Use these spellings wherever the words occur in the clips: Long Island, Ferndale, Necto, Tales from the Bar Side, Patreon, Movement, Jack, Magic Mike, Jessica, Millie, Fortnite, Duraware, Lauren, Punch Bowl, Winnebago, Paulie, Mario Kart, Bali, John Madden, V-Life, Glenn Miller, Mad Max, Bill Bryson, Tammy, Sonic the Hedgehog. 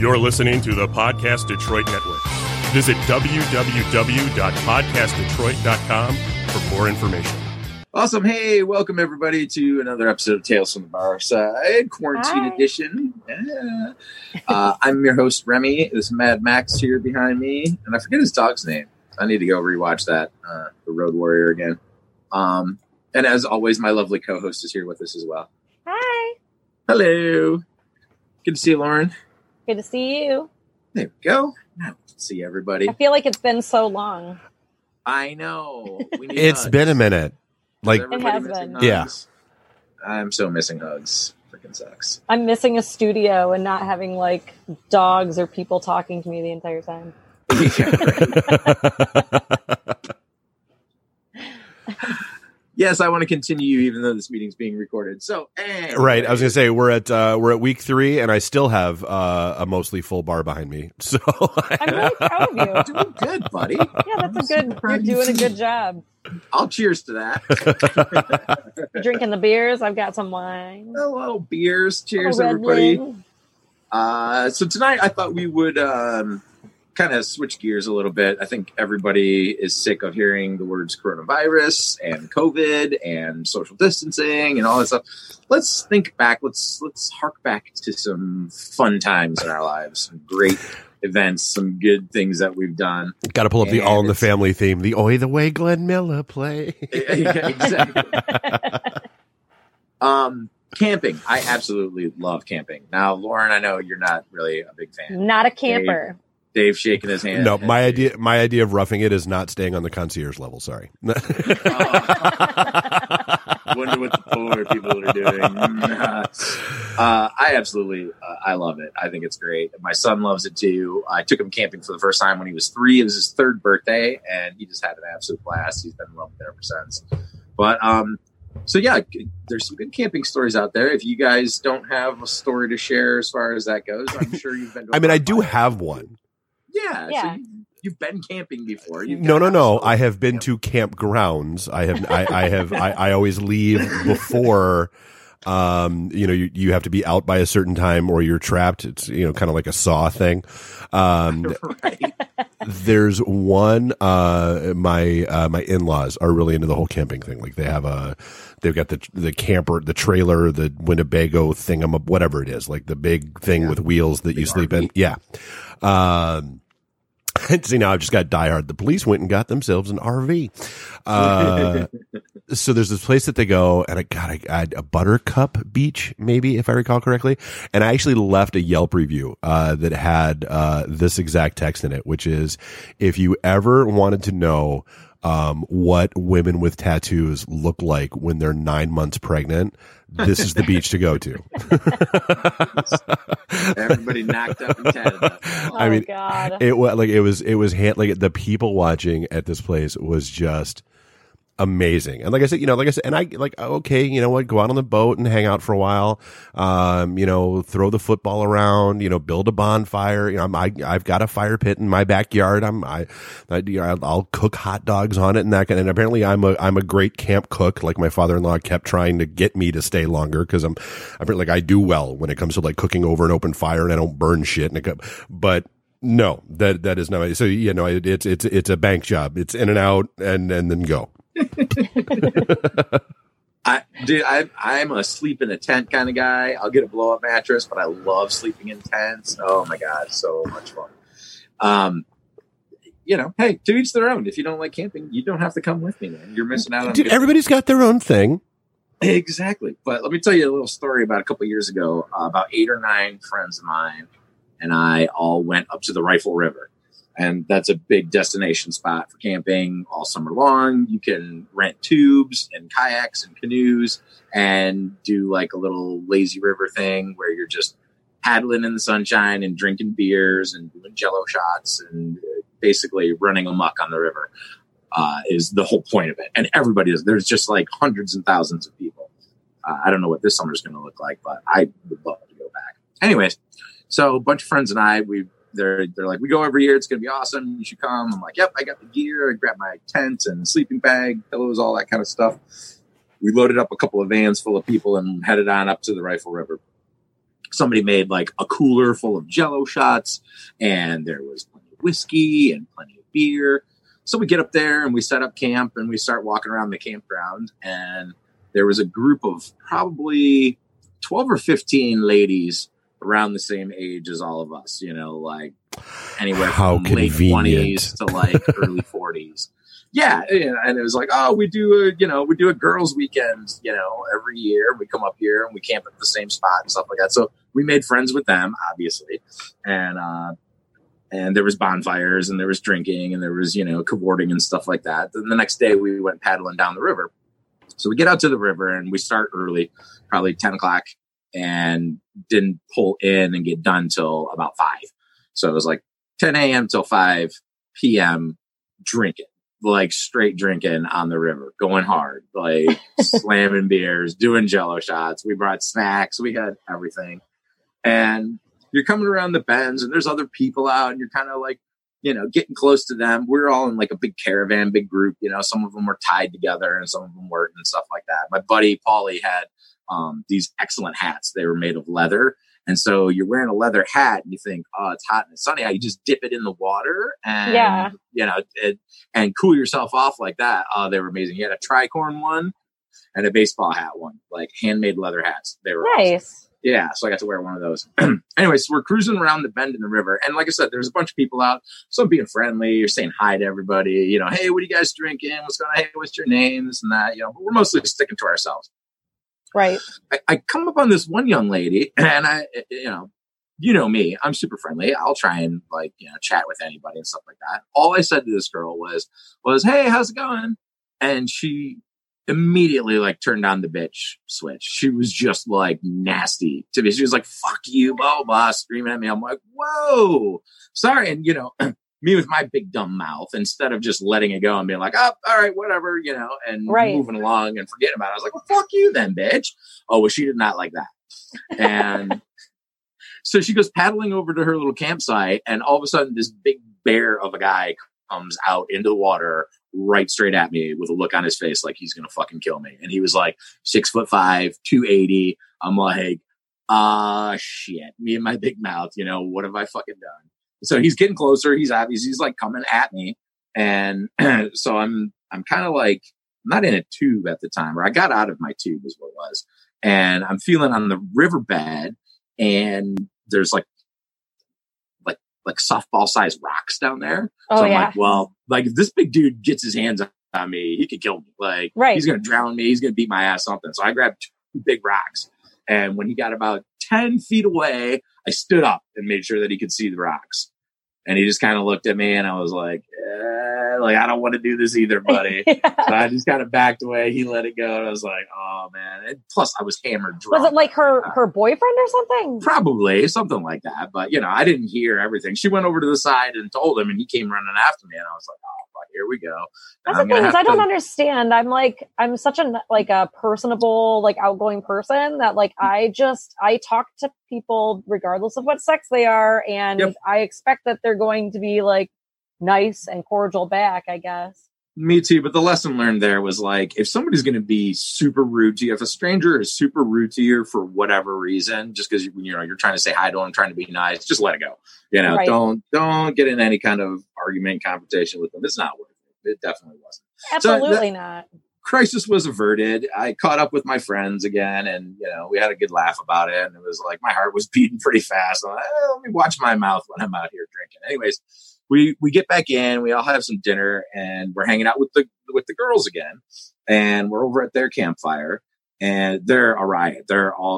You're listening to the Podcast Detroit Network. Visit www.podcastdetroit.com for more information. Awesome. Hey, welcome everybody to another episode of Tales from the Bar Side, Quarantine Edition. Yeah. I'm your host, Remy. This is Mad Max here behind me. And I forget his dog's name. I need to go rewatch that, the Road Warrior again. And as always, my lovely co-host is here with us as well. Hi. Hello. Good to see you, Lauren. Good to see you. There we go. Now we can see everybody. I feel like it's been so long. I know. It's hugs. Been a minute. Like it has been. Hugs? Yeah. I'm so missing hugs. Freaking sucks. I'm missing a studio and not having like dogs or people talking to me the entire time. Yes, I want to continue even though this meeting's being recorded. So, anyway. Right, I was going to say we're at week 3 and I still have a mostly full bar behind me. So, I'm really proud of you. Doing good, buddy. Yeah, that's a good. You're doing a good job. I'll cheers to that. Drinking the beers. I've got some wine. Hello, beers. Cheers, everybody. So tonight I thought we would kind of switch gears a little bit. I think everybody is sick of hearing the words coronavirus and COVID and social distancing and all that stuff. Let's think back. Let's hark back to some fun times in our lives, some great events, some good things that we've done. Got to pull up the All in the Family theme. The Oi the Way Glenn Miller play. Yeah, exactly. Camping. I absolutely love camping. Now, Lauren, I know you're not really a big fan. Not a camper. Dave shaking his hand. No, my idea of roughing it is not staying on the concierge level. Sorry. Wonder what the poor people are doing. I absolutely, I love it. I think it's great. My son loves it too. I took him camping for the first time when he was 3. It was his 3rd birthday, and he just had an absolute blast. He's been loving there ever since. But so yeah, there's some good camping stories out there. If you guys don't have a story to share as far as that goes, I'm sure you've been. I mean, I do have one. Yeah. So you've been camping before. No. I have been to campgrounds. I always leave before. You have to be out by a certain time or you're trapped. It's kind of like a Saw thing. Right. There's one. My in-laws are really into the whole camping thing. Like they've got the camper, the trailer, the Winnebago thing, whatever it is, like the big thing with wheels that you sleep in. Yeah. See, now I've just got diehard. The police went and got themselves an RV. So there's this place that they go, and I got a Buttercup Beach, maybe, if I recall correctly. And I actually left a Yelp review that had this exact text in it, which is, if you ever wanted to know what women with tattoos look like when they're 9 months pregnant, this is the beach to go to. Everybody knocked up and tatted up. God. It was the people watching at this place was just amazing. And go out on the boat and hang out for a while, throw the football around, build a bonfire. I've got a fire pit in my backyard. I'll cook hot dogs on it and that kind. And apparently I'm a great camp cook. Like my father-in-law kept trying to get me to stay longer because I do well when it comes to like cooking over an open fire and I don't burn shit. But no, that is not. So it's a bank job. It's in and out and then go. I'm a sleep in a tent kind of guy. I'll get a blow up mattress, but I love sleeping in tents. Oh my God, so much fun. Hey, to each their own. If you don't like camping, you don't have to come with me, man. You're missing out on. Dude, everybody's got their own thing. Exactly. But let me tell you a little story about a couple of years ago. About 8 or 9 friends of mine and I all went up to the Rifle River. And that's a big destination spot for camping all summer long. You can rent tubes and kayaks and canoes and do like a little lazy river thing where you're just paddling in the sunshine and drinking beers and doing jello shots and basically running amok on the river is the whole point of it. And everybody is. There's just like hundreds and thousands of people. I don't know what this summer is going to look like, but I would love to go back. Anyways, so a bunch of friends and I, They're like, we go every year. It's going to be awesome. You should come. I'm like, yep, I got the gear. I grabbed my tent and sleeping bag, pillows, all that kind of stuff. We loaded up a couple of vans full of people and headed on up to the Rifle River. somebody made like a cooler full of Jello shots, and there was plenty of whiskey and plenty of beer. So we get up there and we set up camp and we start walking around the campground, and there was a group of probably 12 or 15 ladies around the same age as all of us, you know, like anywhere from late 20s to like early 40s. Yeah. And it was like, oh, we do a girls weekend, you know, every year we come up here and we camp at the same spot and stuff like that. So we made friends with them, obviously. And there was bonfires and there was drinking and there was, you know, cavorting and stuff like that. Then the next day we went paddling down the river. So we get out to the river and we start early, probably 10 o'clock, and didn't pull in and get done till about 5. So it was like 10 a.m. till 5 p.m. drinking, like straight drinking on the river, going hard, like slamming beers, doing Jello shots. We brought snacks. We had everything. And you're coming around the bends and there's other people out and you're kind of like, you know, getting close to them. We're all in like a big caravan, big group. You know, some of them were tied together and some of them weren't and stuff like that. My buddy Paulie had these excellent hats. They were made of leather. And so you're wearing a leather hat and you think, oh, it's hot and it's sunny. You just dip it in the water and, you know, and cool yourself off like that. Oh, they were amazing. He had a tricorn one and a baseball hat one, like handmade leather hats. They were nice. Awesome. Yeah, so I got to wear one of those. Anyways, so we're cruising around the bend in the river. And like I said, there's a bunch of people out. So being friendly, you're saying hi to everybody. You know, hey, what are you guys drinking? What's going on? Hey, what's your name? This and that. You know, but we're mostly sticking to ourselves. Right. I come up on this one young lady, and you know me, I'm super friendly. I'll try and like, you know, chat with anybody and stuff like that. All I said to this girl was, hey, how's it going? And she immediately like turned on the bitch switch. She was just like nasty to me. She was like, fuck you, blah, blah, screaming at me. I'm like, whoa, sorry. And, you know, me with my big dumb mouth, instead of just letting it go and being like, oh, all right, whatever, you know, and moving along and forgetting about it. I was like, well, fuck you then, bitch. Oh, well, she did not like that. And so she goes paddling over to her little campsite. And all of a sudden this big bear of a guy comes out into the water right straight at me with a look on his face like he's gonna fucking kill me. And he was like 6'5", 280. I'm like, shit, me and my big mouth, you know, what have I fucking done? So he's getting closer. He's obviously, he's like coming at me. And so I'm kind of like, I'm not in a tube at the time, or I got out of my tube is what it was. And I'm feeling on the riverbed, and there's like softball sized rocks down there. Oh, so I'm like, well, like if this big dude gets his hands on me, he could kill me. Like he's going to drown me. He's going to beat my ass, something. So I grabbed 2 big rocks. And when he got about 10 feet away, I stood up and made sure that he could see the rocks. And he just kind of looked at me, and I was like, I don't want to do this either, buddy. So I just kind of backed away. He let it go. And I was like, oh, man. And plus, I was hammered drunk. Was it like her boyfriend or something? Probably something like that. But, you know, I didn't hear everything. She went over to the side and told him, and he came running after me. And I was like, oh, fuck, here we go. That's the thing, because I don't understand. I'm such a personable, like outgoing person that like I talk to people regardless of what sex they are. And I expect that they're going to be like nice and cordial back, I guess. Me too. But the lesson learned there was like, if somebody's going to be super rude to you, if a stranger is super rude to you for whatever reason, just because you know you're trying to say hi to them, trying to be nice, just let it go. You know, don't get in any kind of argument, confrontation with them. It's not worth it. It definitely wasn't. Absolutely not. Crisis was averted. I caught up with my friends again, and you know we had a good laugh about it. And it was like my heart was beating pretty fast. I'm like, let me watch my mouth when I'm out here drinking. Anyways. We get back in, we all have some dinner, and we're hanging out with the girls again, and we're over at their campfire, and they're a riot.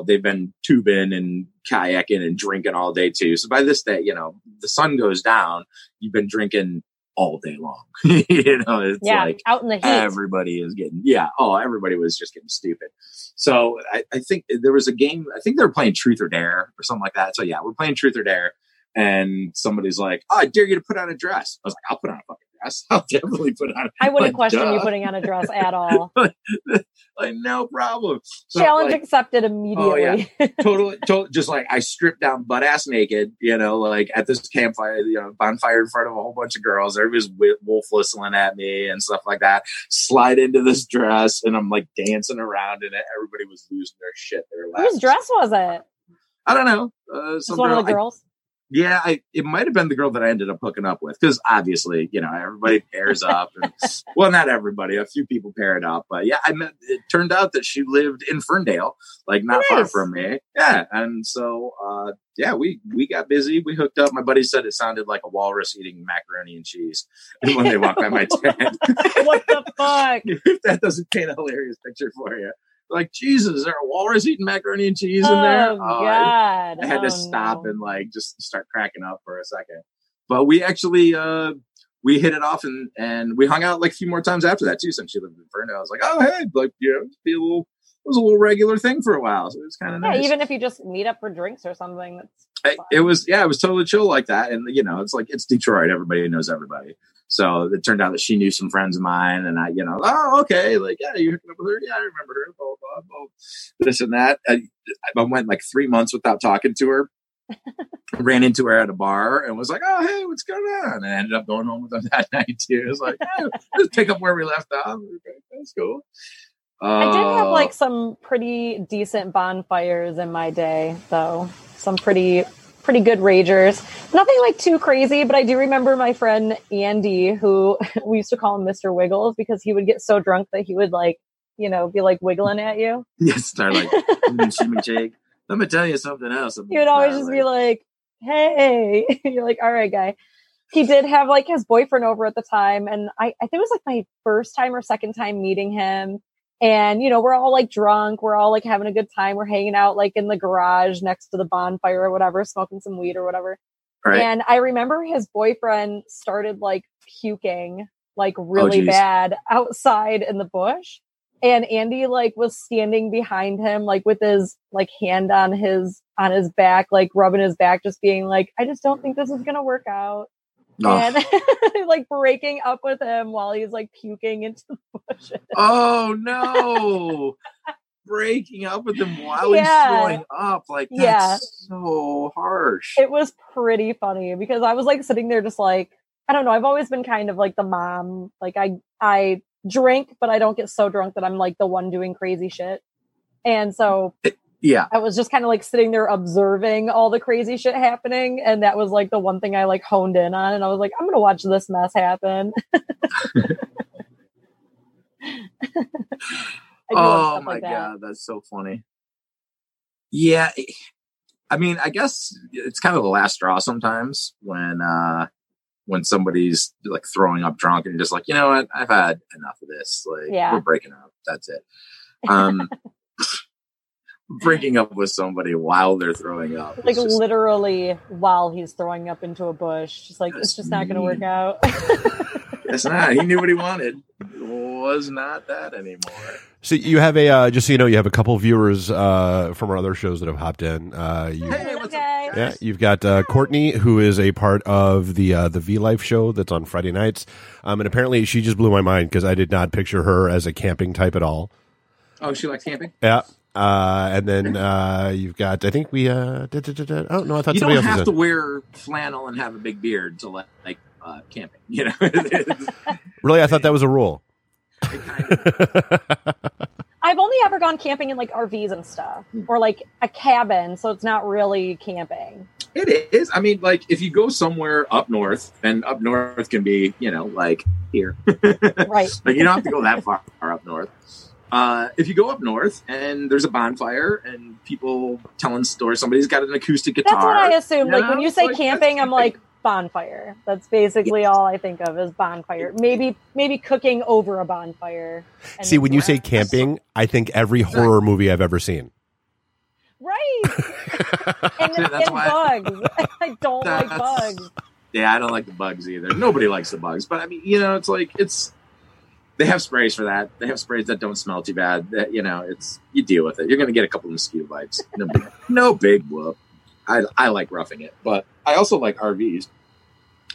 They've been tubing and kayaking and drinking all day too. So by this day, you know, the sun goes down, you've been drinking all day long. You know, it's like out in the heat. Everybody is getting everybody was just getting stupid. So I think there was a game, I think they were playing Truth or Dare or something like that. So we're playing Truth or Dare. And somebody's like, oh, I dare you to put on a dress. I was like, I'll put on a fucking dress. I'll definitely put on a dress. I wouldn't question you putting on a dress at all. Like, no problem. So, challenge accepted immediately. Oh, yeah. totally. Just like I stripped down butt ass naked, you know, like at this campfire, you know, bonfire in front of a whole bunch of girls. Everybody's wolf whistling at me and stuff like that. Slide into this dress, and I'm like dancing around in it. Everybody was losing their shit. Whose dress was it? I don't know. One of the girls? It might have been the girl that I ended up hooking up with, because obviously, you know, everybody pairs up. And, well, not everybody. A few people paired up. But yeah, it turned out that she lived in Ferndale, like not far from me. Yeah. And so, we got busy. We hooked up. My buddy said it sounded like a walrus eating macaroni and cheese when they walked by my tent. What the fuck? If that doesn't paint a hilarious picture for you. Like, Jesus, is there a walrus eating macaroni and cheese in there? Oh, God. I had to stop and, like, just start cracking up for a second. But we actually, we hit it off and we hung out, like, a few more times after that, too, since she lived in Ferndale. I was like, oh, hey, like, you know, it was a little regular thing for a while. So it was kind of nice. Yeah, even if you just meet up for drinks or something. It was totally chill like that. And, you know, it's like, it's Detroit. Everybody knows everybody. So it turned out that she knew some friends of mine, and I, you know, oh, okay, like, yeah, you're hooking up with her? Yeah, I remember her, blah, blah, blah, this and that. I went like 3 months without talking to her, ran into her at a bar and was like, oh, hey, what's going on? And I ended up going home with them that night, too. It was like, oh, let's pick up where we left off. That's cool. I did have, like, some pretty decent bonfires in my day, though. Some pretty good ragers. Nothing like too crazy, but I do remember my friend Andy, who we used to call him Mr. Wiggles because he would get so drunk that he would, like, you know, be like wiggling at you. Yes, start like, Jake, let me tell you something else. He would always just be like, hey, you're like, all right, guy. He did have like his boyfriend over at the time. And I think it was like my first time or second time meeting him. And, you know, we're all like drunk. We're all like having a good time. We're hanging out like in the garage next to the bonfire or whatever, smoking some weed or whatever. Right. And I remember his boyfriend started like puking like really bad outside in the bush. And Andy like was standing behind him, like with his like hand on his back, like rubbing his back, just being like, I just don't think this is going to work out. Oh. And like breaking up with him while he's like puking into the bushes. Oh no! Breaking up with him while he's throwing up, like that's so harsh. It was pretty funny because I was like sitting there, just like I don't know. I've always been kind of like the mom. Like I drink, but I don't get so drunk that I'm like the one doing crazy shit. And so. Yeah. I was just kind of like sitting there observing all the crazy shit happening. And that was like the one thing I like honed in on. And I was like, I'm going to watch this mess happen. Oh my God. That's so funny. Yeah. I mean, I guess it's kind of the last straw sometimes when somebody's like throwing up drunk and just like, you know what? I've had enough of this. Like we're breaking up. That's it. Breaking up with somebody while they're throwing up. Like just, literally while he's throwing up into a bush. Just like, it's just not going to work out. It's not. He knew what he wanted. It was not that anymore. So you have a, just so you know, you have a couple viewers from our other shows that have hopped in. Hey, what's up? Yeah, you've got Courtney, who is a part of the V-Life show that's on Friday nights. And apparently she just blew my mind because I did not picture her as a camping type at all. Oh, she likes camping? Yeah. And then you've got, I think we, oh, no, I thought you somebody else was in. You don't have to wear flannel and have a big beard to like camping, you know? Really? I thought that was a rule. I've only ever gone camping in like RVs and stuff or like a cabin. So it's not really camping. It is. I mean, like if you go somewhere up north and up north can be, you know, like here, right? Like you don't have to go that far up north. If you go up north and there's a bonfire and people telling stories, somebody's got an acoustic guitar. That's what I assume. You know? Like when you say like, camping, I'm like bonfire. That's basically all I think of is bonfire. Maybe cooking over a bonfire. See, when you say camping, I think every horror movie I've ever seen. Right. and bugs. I don't like bugs. Yeah, I don't like the bugs either. Nobody likes the bugs. But I mean, you know, it's like it's. They have sprays for that. They have sprays that don't smell too bad. That, you know, it's you deal with it. You're going to get a couple of mosquito bites. No big whoop. I like roughing it, but I also like RVs.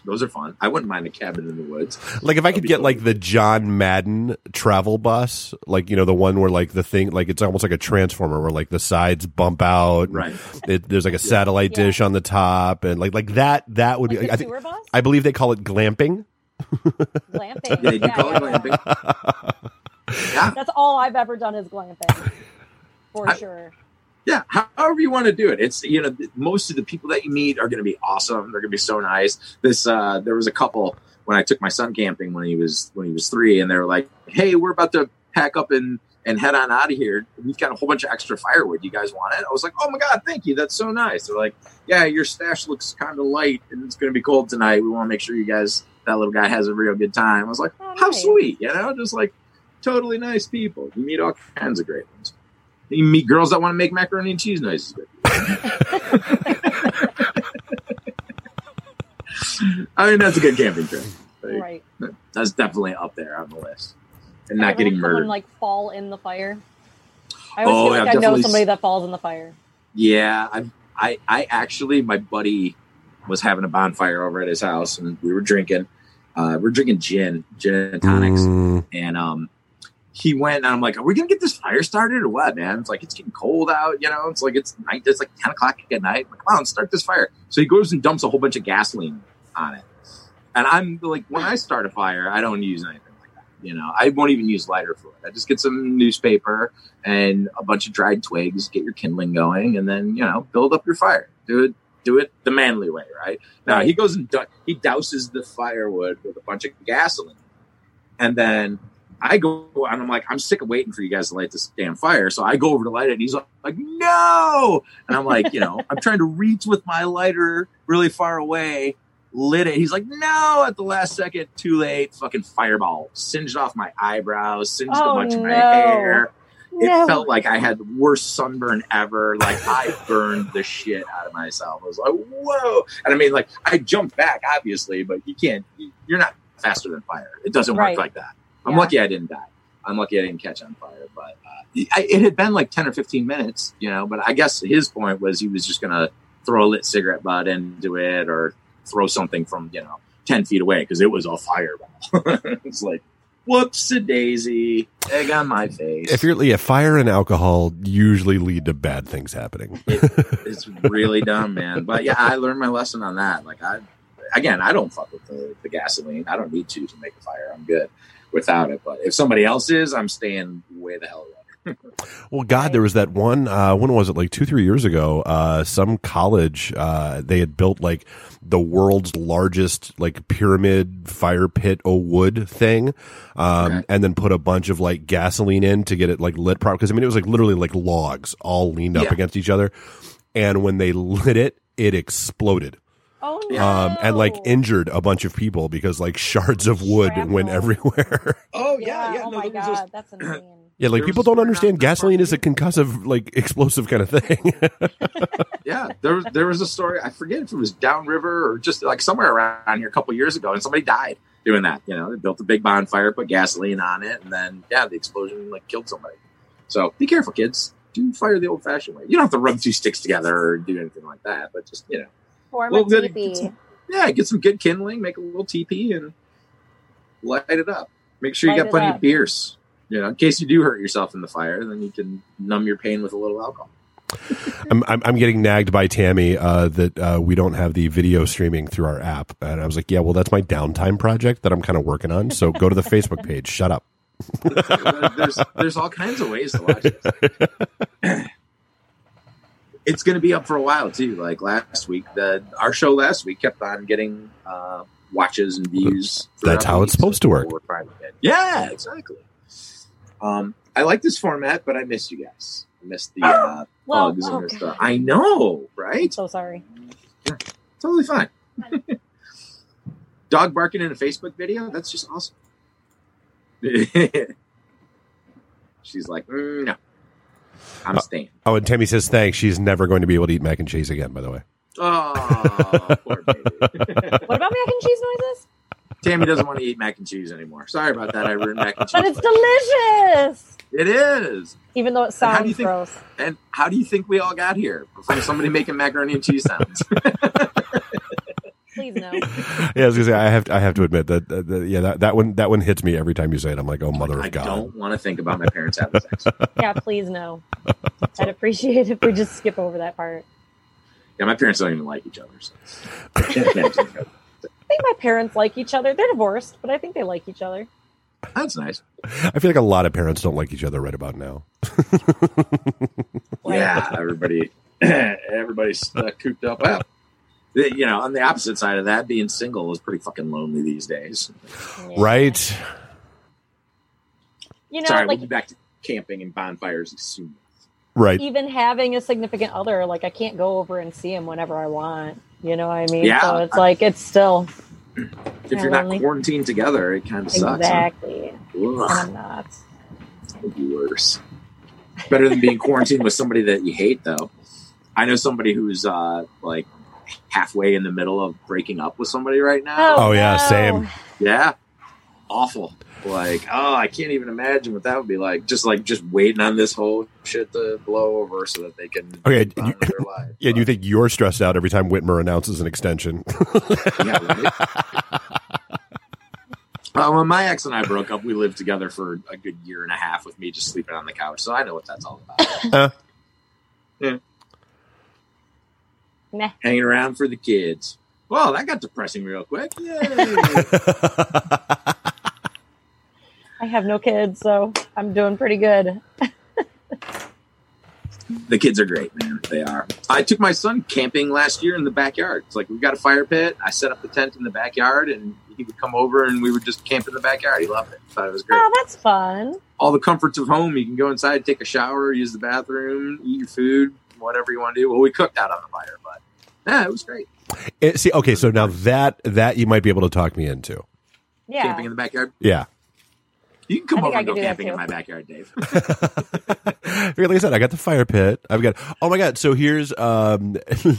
Those are fun. I wouldn't mind a cabin in the woods. Like if I could get like the John Madden travel bus, like, you know, the one where like the thing, like it's almost like a transformer where like the sides bump out. Right. There's like a satellite dish on the top and like that would like be, bus? I believe they call it glamping. Glamping. Yeah, you call it glamping. Yeah. That's all I've ever done is glamping. For sure. Yeah, however you want to do it. It's, you know, most of the people that you meet are going to be awesome. They're going to be so nice. This there was a couple when I took my son camping when he was 3, and they were like, "Hey, we're about to pack up and head on out of here. We've got a whole bunch of extra firewood. You guys want it?" I was like, "Oh my God, thank you. That's so nice." They're like, "Yeah, your stash looks kind of light, and it's going to be cold tonight. We want to make sure you guys, that little guy has a real good time." I was like, "Oh, how nice. Sweet," you know, just like totally nice people. You meet all kinds of great ones. You meet girls that want to make macaroni and cheese noises with you. I mean, that's a good camping trip. Like, right. That's definitely up there on the list. And not getting murdered. Someone, like, fall in the fire. I always feel like I know somebody that falls in the fire. Yeah. I actually, my buddy was having a bonfire over at his house, and we were drinking. We're drinking gin and tonics. Mm. And he went, and I'm like, "Are we going to get this fire started or what, man? It's like, it's getting cold out, you know? It's like, it's night. It's like 10 o'clock at night. I'm like, come on, start this fire." So he goes and dumps a whole bunch of gasoline on it. And I'm like, when I start a fire, I don't use anything. You know, I won't even use lighter for it. I just get some newspaper and a bunch of dried twigs, get your kindling going, and then, you know, build up your fire. Do it the manly way, right? Now, he goes and he douses the firewood with a bunch of gasoline. And then I go, and I'm like, "I'm sick of waiting for you guys to light this damn fire." So I go over to light it, and he's like, "No!" And I'm like, you know, I'm trying to reach with my lighter really far away. Lit it. He's like, "No!" At the last second, too late. Fucking fireball singed off my eyebrows, singed a bunch of my hair. No. It felt like I had the worst sunburn ever. Like, I burned the shit out of myself. I was like, "Whoa!" And I mean, like, I jumped back, obviously, but you can't. You're not faster than fire. It doesn't work like that. I'm lucky I didn't die. I'm lucky I didn't catch on fire. But it had been like 10 or 15 minutes, you know. But I guess his point was he was just gonna throw a lit cigarette butt into it, or throw something from, you know, 10 feet away, because it was a fireball. It's like, whoops-a-daisy, egg on my face. If you're, yeah, fire and alcohol usually lead to bad things happening. It's really dumb, man. But yeah, I learned my lesson on that. Like, I don't fuck with the gasoline. I don't need to make a fire. I'm good without it. But if somebody else is, I'm staying way the hell away. Well, God, there was that one, when was it, like 2-3 years ago, some college, they had built like the world's largest like pyramid fire pit o' wood thing, and then put a bunch of like gasoline in to get it like lit properly, because I mean it was like literally like logs all leaned up against each other, and when they lit it, it exploded. Oh, no. And like injured a bunch of people because like shards of wood went everywhere. Oh yeah. Oh no, my God, that's amazing. Yeah, like people don't understand gasoline is a concussive, like explosive kind of thing. Yeah, there was a story. I forget if it was downriver or just like somewhere around here a couple years ago, and somebody died doing that. You know, they built a big bonfire, put gasoline on it, and then the explosion like killed somebody. So be careful, kids. Do fire the old-fashioned way. You don't have to rub two sticks together or do anything like that, but just, you know, form a teepee. Get some good kindling, make a little teepee, and light it up. Make sure you got plenty of beers. You know, in case you do hurt yourself in the fire, then you can numb your pain with a little alcohol. I'm getting nagged by Tammy that we don't have the video streaming through our app, and I was like, "Yeah, well, that's my downtime project that I'm kind of working on. So go to the Facebook page. Shut up." There's all kinds of ways to watch it. It's going to be up for a while too. Like last week, our show last week kept on getting watches and views. That's how it's supposed to work. Yeah, exactly. I like this format, but I miss you guys. I miss the bugs and this stuff. I know, right? I'm so sorry. Yeah, totally fine. Dog barking in a Facebook video? That's just awesome. She's like, no. I'm staying. Oh, and Tammy says thanks. She's never going to be able to eat mac and cheese again, by the way. Oh, poor baby. What about mac and cheese noises? Tammy doesn't want to eat mac and cheese anymore. Sorry about that. I ruined mac and cheese. But it's delicious. It is. Even though it sounds gross. And how do you think we all got here? From somebody making macaroni and cheese sounds. Please no. Yeah, I was gonna say I have to admit that one hits me every time you say it. I'm like, oh mother of God. I don't want to think about my parents having sex. Yeah, please no. I'd appreciate it if we just skip over that part. Yeah, my parents don't even like each other. So. I think my parents like each other. They're divorced, but I think they like each other. That's nice. I feel like a lot of parents don't like each other right about now. Yeah, everybody's cooped up. Well, you know, on the opposite side of that, being single is pretty fucking lonely these days. Yeah. Right. You know, sorry, like, we'll be back to camping and bonfires soon. Right. Even having a significant other, like, I can't go over and see him whenever I want. You know what I mean? Yeah. So it's like, it's still... If you're not quarantined together, it kind of sucks. Exactly. Huh? I'm not. It would be worse. Better than being quarantined with somebody that you hate, though. I know somebody who's, like, halfway in the middle of breaking up with somebody right now. Oh, yeah, same. Yeah. Awful. Like, oh, I can't even imagine what that would be like. Just waiting on this whole shit to blow over so that they can live their life. Yeah, but you think you're stressed out every time Whitmer announces an extension. Yeah, right? When my ex and I broke up, we lived together for a good year and a half with me just sleeping on the couch, so I know what that's all about. Yeah. Nah. Hanging around for the kids. Well, that got depressing real quick. Yay! I have no kids, so I'm doing pretty good. The kids are great, man. They are. I took my son camping last year in the backyard. It's like, we've got a fire pit. I set up the tent in the backyard, and he would come over, and we would just camp in the backyard. He loved it. Thought it was great. Oh, that's fun. All the comforts of home. You can go inside, take a shower, use the bathroom, eat your food, whatever you want to do. Well, we cooked out on the fire, but yeah, it was great. See, okay, so now that you might be able to talk me into. Yeah. Camping in the backyard? Yeah. You can come over and go camping in my backyard, Dave. Like I said, I got the fire pit. I've got, oh my God. So here's, today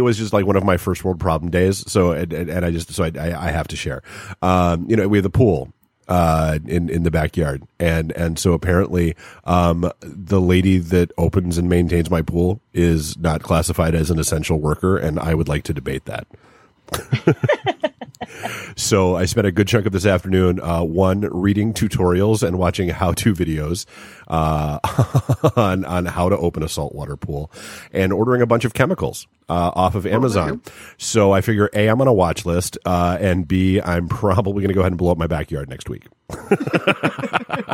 was just like one of my first world problem days. So, and I just, so I have to share, you know, we have the pool, in the backyard. And so apparently, the lady that opens and maintains my pool is not classified as an essential worker. And I would like to debate that. So I spent a good chunk of this afternoon, reading tutorials and watching how-to videos on how to open a saltwater pool and ordering a bunch of chemicals off of Amazon. Oh, so I figure, A, I'm on a watch list, and B, I'm probably going to go ahead and blow up my backyard next week.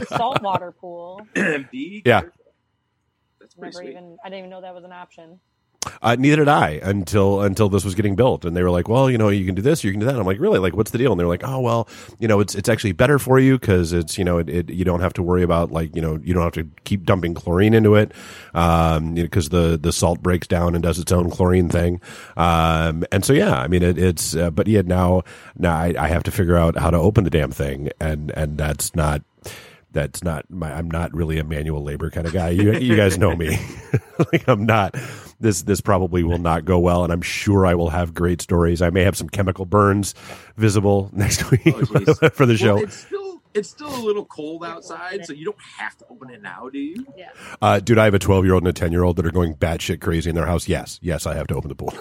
Saltwater pool. Yeah. That's pretty sweet. I didn't even know that was an option. Neither did I until this was getting built, and they were like, "Well, you know, you can do this, you can do that." And I'm like, "Really? Like, what's the deal?" And they're like, "Oh, well, you know, it's actually better for you because it's, you know, it you don't have to worry about, like, you know, you don't have to keep dumping chlorine into it, you know, because the salt breaks down and does its own chlorine thing." And so yeah, I mean, it's but yeah, now I have to figure out how to open the damn thing, and that's not my. I'm not really a manual labor kind of guy. You guys know me. Like, I'm not. This probably will not go well, and I'm sure I will have great stories. I may have some chemical burns visible next week for the show. It's still a little cold outside, so you don't have to open it now, do you? Yeah. Dude, I have a 12-year-old and a 10-year-old that are going batshit crazy in their house. Yes, I have to open the pool.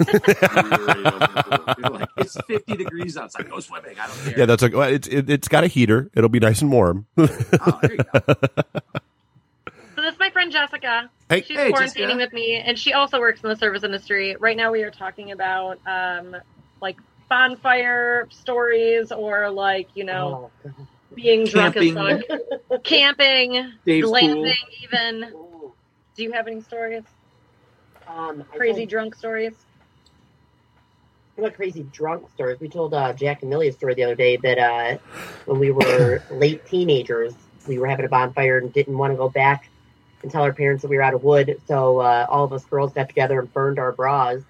You're like, it's 50 degrees outside. Go swimming. I don't care. Yeah, that's like, well, it's got a heater. It'll be nice and warm. Oh, there you go. So this is my friend Jessica. Hey, she's quarantining Jessica with me, and she also works in the service industry. Right now we are talking about like bonfire stories or, like, you know, being camping, drunk as fuck. Camping, glamping, even. Ooh. Do you have any stories? Crazy drunk stories? About crazy drunk stories. We told Jack and Millie a story the other day that when we were late teenagers, we were having a bonfire and didn't want to go back and tell our parents that we were out of wood. So all of us girls got together and burned our bras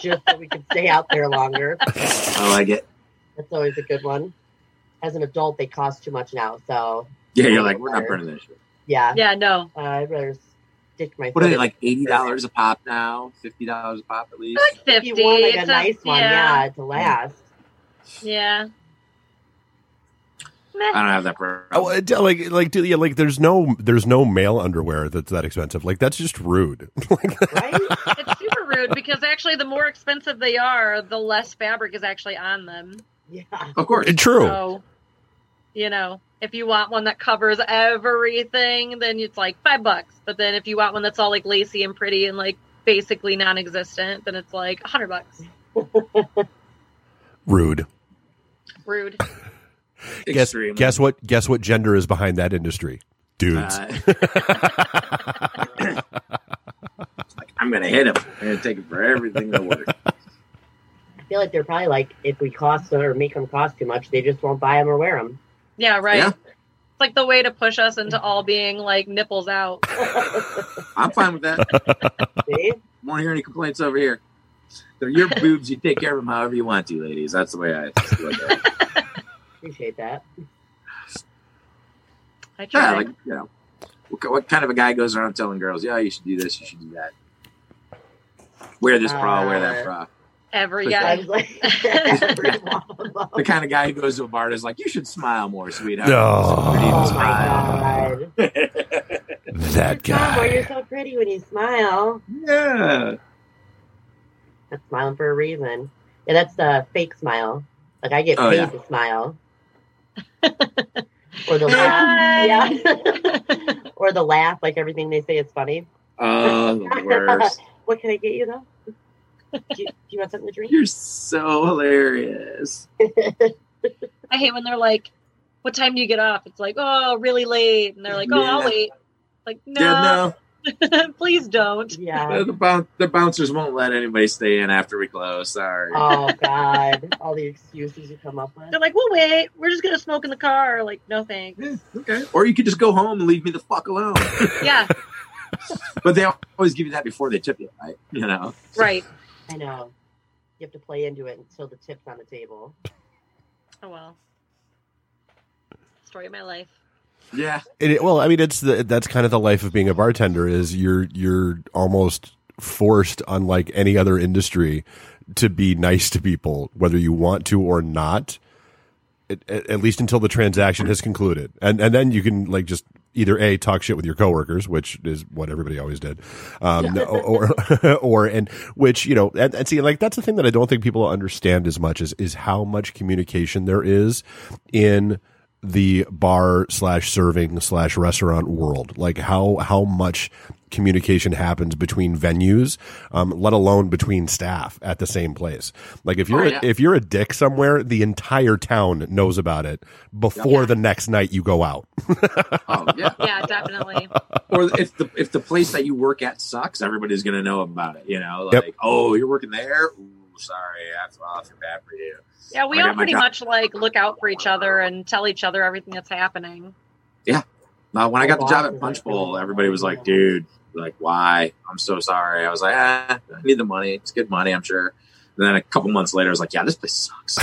just so we could stay out there longer. I like it. That's always a good one. As an adult, they cost too much now, so... Yeah, you're like, we're not burning this shit. Yeah. Yeah, no. I'd rather stick my... What are they, like $80 a pop now? $50 a pop, at least? Like $50. If you want, like, a nice one, yeah, to last. Yeah. I don't have that problem. Oh, like, there's no male underwear that's that expensive. Like, that's just rude. Right? It's super rude, because actually, the more expensive they are, the less fabric is actually on them. Yeah. Of course. It's true. So, you know, if you want one that covers everything, then it's like $5. But then if you want one that's all, like, lacy and pretty and, like, basically non-existent, then it's like $100. Rude. Rude. Guess what gender is behind that industry? Dudes. Like, I'm going to hit him. I'm going to take him for everything that works. I feel like they're probably like, if we cost them or make them cost too much, they just won't buy them or wear them. Yeah, right. Yeah. It's like the way to push us into all being like nipples out. I'm fine with that. See? I won't hear any complaints over here. They're your boobs. You take care of them however you want to, ladies. That's the way I feel about it. Appreciate that. I try. Yeah, like, you know, what kind of a guy goes around telling girls, yeah, you should do this, you should do that. Wear this bra, wear that bra. Every guy. The kind of guy who goes to a bar and is like, you should smile more, sweetheart. Oh, my God. That guy. You're so pretty when you smile. Yeah. That's smiling for a reason. Yeah, that's the fake smile. Like, I get paid to smile. Or the laugh. Yeah. Or the laugh, like everything they say is funny. Oh, the worst. What can I get you, though? Do you want something to drink? You're so hilarious. I hate when they're like, what time do you get off? It's like, oh, really late. And they're like, oh, yeah. I'll wait. Like, no. Please don't. Yeah. The bouncers won't let anybody stay in after we close. Sorry. Oh, God. All the excuses you come up with. They're like, we'll wait. We're just going to smoke in the car. Like, no thanks. Yeah, okay. Or you could just go home and leave me the fuck alone. Yeah. But they always give you that before they tip you, right? You know? Right. I know. You have to play into it until the tip's on the table. Oh, well. Story of my life. Yeah. That's kind of the life of being a bartender is you're almost forced, unlike any other industry, to be nice to people, whether you want to or not, at least until the transaction has concluded. And then you can like just either A, talk shit with your coworkers, which is what everybody always did, which, you know, and see, like, that's the thing that I don't think people understand as much is how much communication there is in the bar/serving/restaurant world. Like how much communication happens between venues, let alone between staff at the same place. Like if you're a dick somewhere, the entire town knows about it before the next night you go out. Yeah, definitely. Or if the place that you work at sucks, everybody's going to know about it. You know, like, oh, you're working there. Ooh, sorry, that's off your bad for you. Yeah, we all pretty much like look out for each other and tell each other everything that's happening. Yeah. When I got the job at Punch Bowl, everybody was like, dude, like, why? I'm so sorry. I was like, I need the money. It's good money, I'm sure. And then a couple months later, I was like, yeah, this place sucks.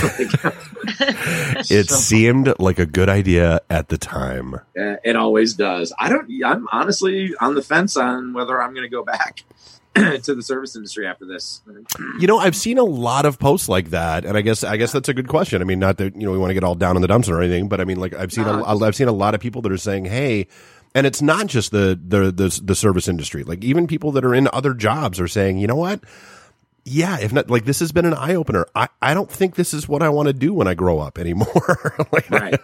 It seemed like a good idea at the time. Yeah, it always does. I'm honestly on the fence on whether I'm going to go back to the service industry after this. You know, I've seen a lot of posts like that, and I guess that's a good question. I mean, not that, you know, we want to get all down in the dumps or anything, but I mean, like, I've seen a lot of people that are saying, hey, and it's not just the service industry. Like, even people that are in other jobs are saying, you know what? Yeah, if not, like, this has been an eye opener. I don't think this is what I want to do when I grow up anymore. Like, right.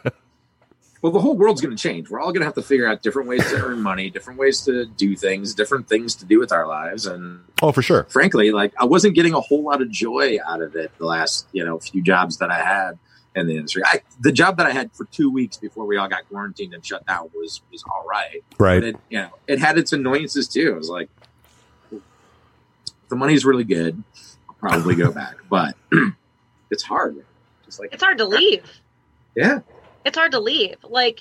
Well, the whole world's going to change. We're all going to have to figure out different ways to earn money, different ways to do things, different things to do with our lives. And oh, for sure. Frankly, like, I wasn't getting a whole lot of joy out of it the last, you know, few jobs that I had in the industry. The job that I had for 2 weeks before we all got quarantined and shut down was all right. Right. But it had its annoyances too. It was like, the money's really good. I'll probably go back, but it's hard. Just like, it's hard to leave. Yeah. It's hard to leave. Like,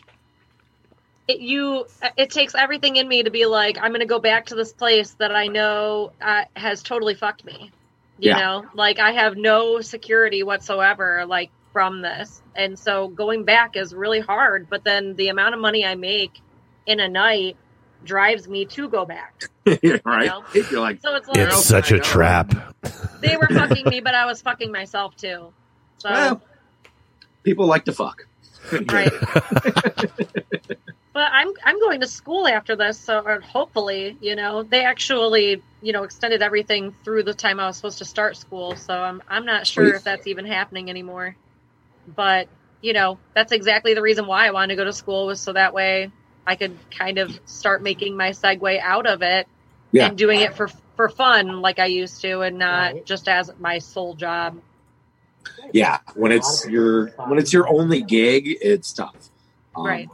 it takes everything in me to be like, I'm going to go back to this place that I know has totally fucked me. You know, like, I have no security whatsoever, like, from this. And so going back is really hard. But then the amount of money I make in a night drives me to go back. Right? You know? You're like, so it's such a trap. They were fucking me, but I was fucking myself, too. So, well, people like to fuck. Right. But I'm going to school after this, so hopefully, you know, they actually, you know, extended everything through the time I was supposed to start school, so I'm not sure if that's even happening anymore. But, you know, that's exactly the reason why I wanted to go to school, was so that way I could kind of start making my segue out of it and doing it for fun like I used to, and not just as my sole job. Yeah, when it's your only gig, it's tough. Right.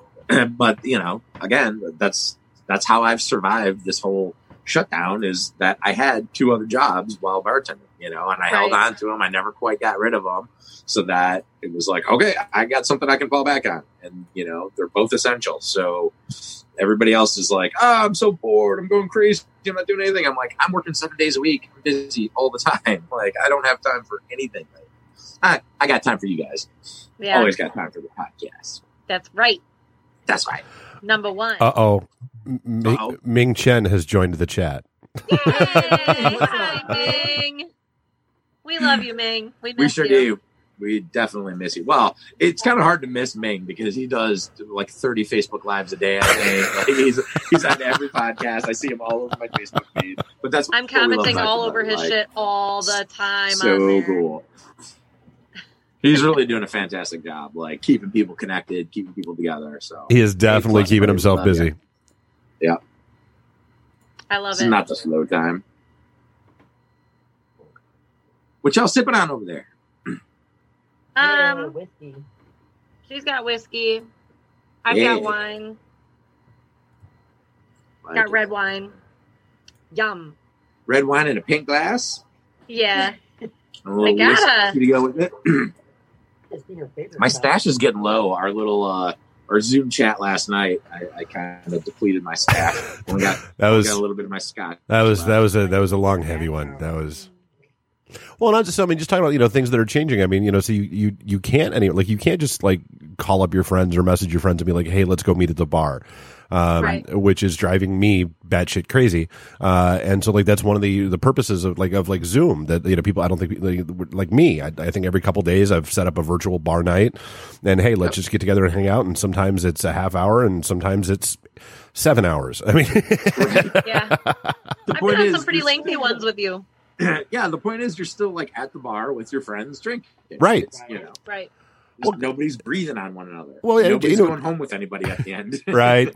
But you know, again, that's how I've survived this whole shutdown, is that I had two other jobs while bartending, you know, and I held on to them. I never quite got rid of them, so that it was like, okay, I got something I can fall back on, and you know, they're both essential. So everybody else is like, oh, I'm so bored, I'm going crazy, I'm not doing anything. I'm like, I'm working 7 days a week, I'm busy all the time. Like, I don't have time for anything. Like, I got time for you guys. Yeah. Always got time for the podcast. That's right. That's right. Number one. Uh-oh. Ming Chen has joined the chat. Yay! Hi, Ming. We love you, Ming. We sure do. We definitely miss you. Well, it's kind of hard to miss Ming because he does like 30 Facebook Lives a day. Like, he's on every podcast. I see him all over my Facebook feed. But that's I'm commenting all over his shit all the time. So cool. He's really doing a fantastic job, like keeping people connected, keeping people together. So he is definitely keeping himself busy. Yeah. I love it. It's not the slow time. What y'all sipping on over there? Whiskey. She's got whiskey. I've got wine. Got red wine. Yum. Red wine in a pink glass? Yeah. I gotta. To go with it. My stash is getting low. Our little our Zoom chat last night, I kind of depleted my stash. I got a little bit of my scotch. That was a long, heavy one. That was. Well, not just, I mean, just talking about, you know, things that are changing. I mean, you know, so you can't just call up your friends or message your friends and be like, hey, let's go meet at the bar. Which is driving me batshit crazy, and so that's one of the purposes of Zoom, that people, I don't think like me, I think every couple days I've set up a virtual bar night, and hey, let's just get together and hang out, and sometimes it's a half hour, and sometimes it's 7 hours. I mean, yeah, I've had some pretty lengthy ones with you. Yeah, the point is you're still at the bar with your friends drinking, right? Right. Well, nobody's breathing on one another. Well, nobody's going home with anybody at the end, right?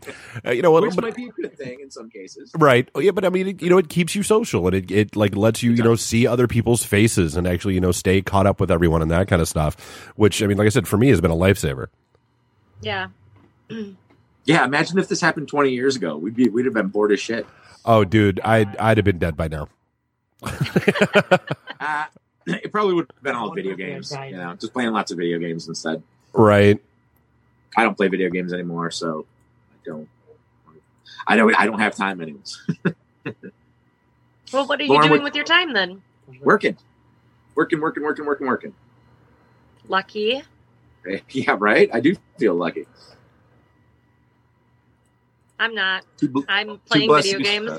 Which might be a good thing in some cases, right? Yeah, but I mean, it keeps you social, and it lets you see other people's faces and actually stay caught up with everyone and that kind of stuff. Which, I mean, like I said, for me has been a lifesaver. Yeah, yeah. Imagine if this happened 20 years ago, we'd have been bored as shit. Oh, dude, I'd have been dead by now. It probably would have been all video games, just playing lots of video games instead. Right. I don't play video games anymore, so I don't have time anymore. Well, what are you doing with your time then? Working. Lucky. Yeah, right? I do feel lucky. I'm not. I'm playing video games.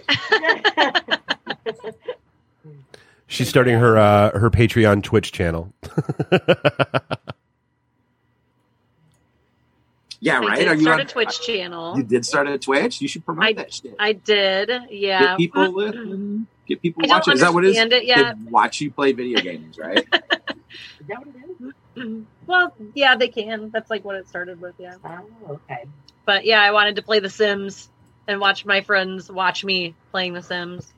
She's starting her Patreon Twitch channel. Yeah, right. I did start a Twitch channel. You did start a Twitch. You should promote that shit. I did. Yeah. Get people listening. Get people watching. Is that what it is? They watch you play video games, right? Is that what it is? Well, yeah, they can. That's what it started with. Yeah. Oh, okay. But yeah, I wanted to play The Sims and watch my friends watch me playing The Sims.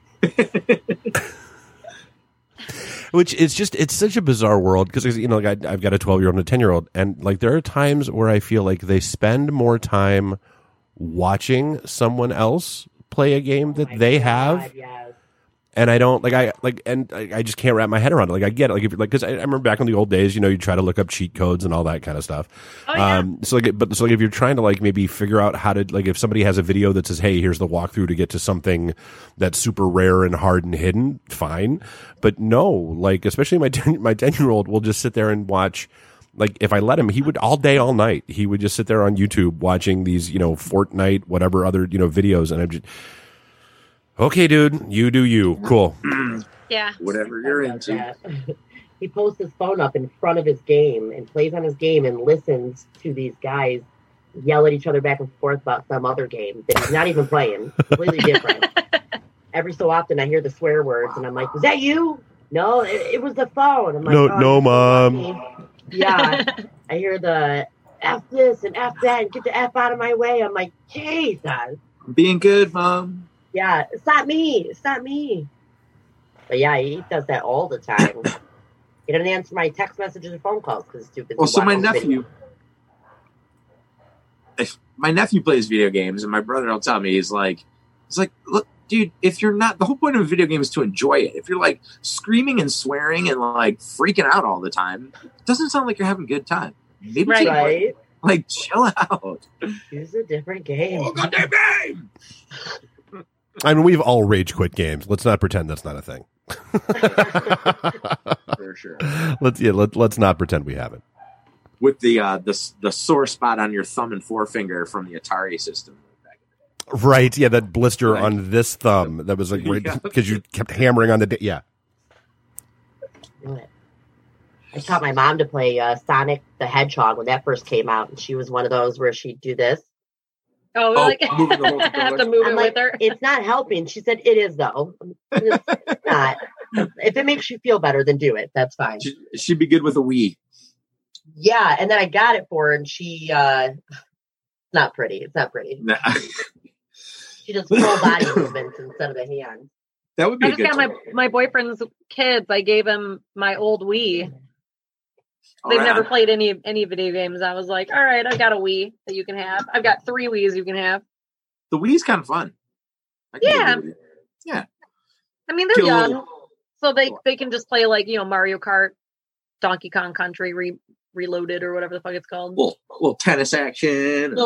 Which is it's such a bizarre world, because I've got a 12-year-old and a 10-year-old, and there are times where I feel like they spend more time watching someone else play a game that they have, yes. And I don't I just can't wrap my head around it. I get it, because I remember back in the old days, you try to look up cheat codes and all that kind of stuff. Oh, yeah. So if you're trying to maybe figure out how to if somebody has a video that says, hey, here's the walkthrough to get to something that's super rare and hard and hidden, fine. But no, especially my 10-year-old will just sit there and watch. If I let him, he would all day, all night. He would just sit there on YouTube watching these, Fortnite, whatever other, videos. And I'm just, okay, dude, you do you. Cool. Yeah. Whatever you're into. He posts his phone up in front of his game and plays on his game and listens to these guys yell at each other back and forth about some other game that he's not even playing. Completely different. Every so often I hear the swear words and I'm like, was that you? No, it was the phone. I'm like, no, Mom. Yeah. I hear the F this and F that and get the F out of my way. I'm like, Jesus. I'm being good, Mom. Yeah, it's not me. But yeah, he does that all the time. He didn't answer my text messages and phone calls because it's too busy. Well, so my nephew plays video games, and my brother will tell me, he's like, look, dude, if you're not, the whole point of a video game is to enjoy it. If you're like screaming and swearing and like freaking out all the time, it doesn't sound like you're having a good time. Maybe right. Like, chill out. It's a different game. Oh, goddamn game! I mean, we've all rage quit games. Let's not pretend that's not a thing. For sure. Let's not pretend we haven't. With the sore spot on your thumb and forefinger from the Atari system. Right. Yeah, that blister on this thumb that was like because you kept hammering on the yeah. I taught my mom to play Sonic the Hedgehog when that first came out, and she was one of those where she'd do this. I have to move it with her. It's not helping. She said, it is, though. It's not. If it makes you feel better, then do it. That's fine. She'd be good with a Wii. Yeah, and then I got it for her, and she... It's not pretty. Nah. She does full body movements instead of a hand. That would be good. I just got my boyfriend's kids. I gave him my old Wii. They've never played any video games. I was like, all right, I've got a Wii that you can have. I've got 3 Wiis you can have. The Wii's kind of fun. Yeah. I mean, they're young, so they can just play like, Mario Kart, Donkey Kong Country Reloaded or whatever the fuck it's called. Little tennis action.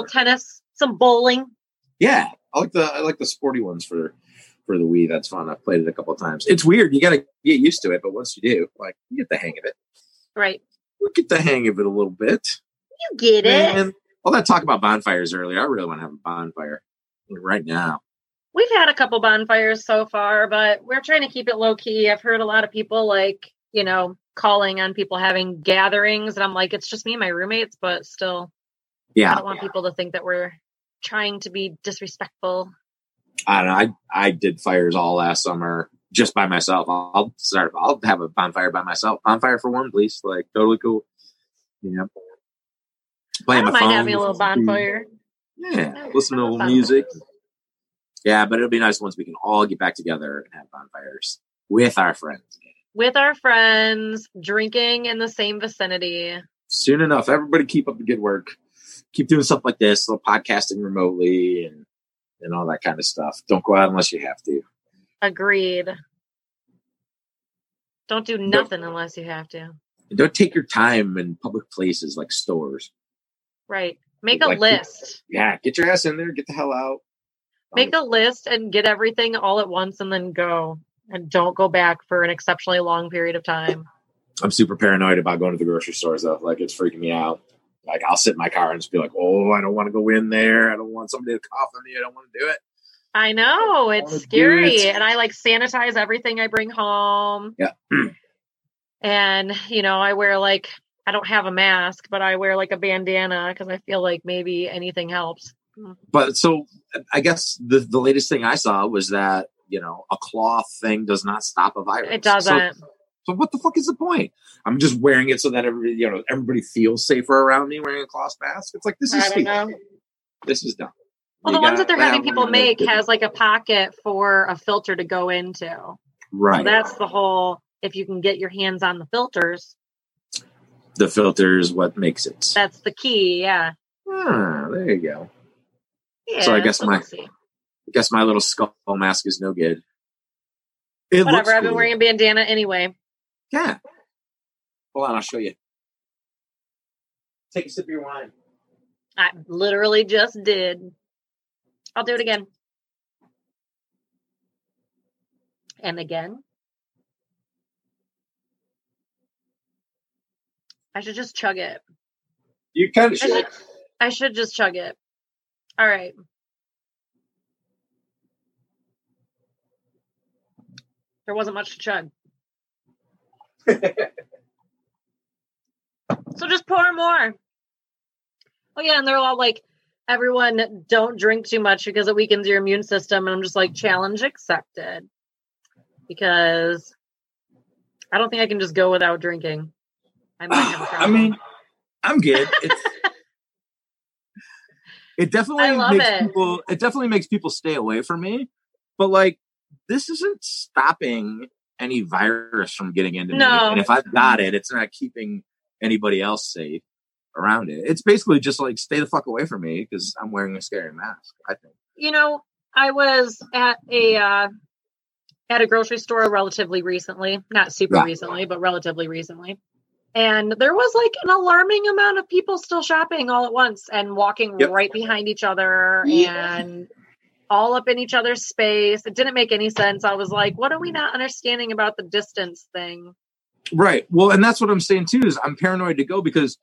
Some bowling. Yeah. I like the sporty ones for the Wii. That's fun. I've played it a couple of times. It's weird. You got to get used to it, but once you do, like, you get the hang of it. Right. We'll get the hang of it a little bit. You get it. And all that talk about bonfires earlier. I really want to have a bonfire right now. We've had a couple bonfires so far, but we're trying to keep it low key. I've heard a lot of people like, calling on people having gatherings. And I'm like, it's just me and my roommates, but still. Yeah. I don't want people to think that we're trying to be disrespectful. I don't know. I did fires all last summer. Just by myself. I'll have a bonfire by myself. Bonfire for one, please. Like, totally cool. Playing my phone. Having a little bonfire. Yeah. Listen to old music. Yeah, but it'll be nice once we can all get back together and have bonfires with our friends. Drinking in the same vicinity. Soon enough. Everybody keep up the good work. Keep doing stuff like this. Little podcasting remotely and all that kind of stuff. Don't go out unless you have to. Agreed. Don't do nothing unless you have to. Don't take your time in public places like stores. Right. Make a list. Get your ass in there. Get the hell out. Make a list and get everything all at once and then go. And don't go back for an exceptionally long period of time. I'm super paranoid about going to the grocery stores, though. Like, it's freaking me out. Like, I'll sit in my car and just be like, oh, I don't want to go in there. I don't want somebody to cough on me. I don't want to do it. I know, it's scary. And I sanitize everything I bring home. Yeah. And, I wear I don't have a mask, but I wear a bandana because I feel like maybe anything helps. But so I guess the latest thing I saw was that, a cloth thing does not stop a virus. It doesn't. So what the fuck is the point? I'm just wearing it so that everybody, everybody feels safer around me wearing a cloth mask. It's like, this is stupid. This is dumb. Well, the ones that they're having people make has a pocket for a filter to go into. Right. So that's the whole, if you can get your hands on the filters. The filter is what makes it. That's the key, yeah. Ah, there you go. Yeah, so I guess my little skull mask is no good. Whatever, I've been wearing a bandana anyway. Yeah. Hold on, I'll show you. Take a sip of your wine. I literally just did. I'll do it again. And again. I should just chug it. You kind of should. I should just chug it. All right. There wasn't much to chug. So just pour more. Oh, yeah. And they're all like, everyone, don't drink too much because it weakens your immune system. And I'm just like, challenge accepted. Because I don't think I can just go without drinking. I might have a problem. I mean, I'm good. It definitely makes people stay away from me. But this isn't stopping any virus from getting into me. And if I've got it, it's not keeping anybody else safe around it. It's basically just like, stay the fuck away from me because I'm wearing a scary mask, I think. You know, I was at a grocery store relatively recently, not super recently, but relatively recently. And there was like an alarming amount of people still shopping all at once and walking right behind each other and all up in each other's space. It didn't make any sense. I was like, what are we not understanding about the distance thing? Right. Well, and that's what I'm saying too, is I'm paranoid to go because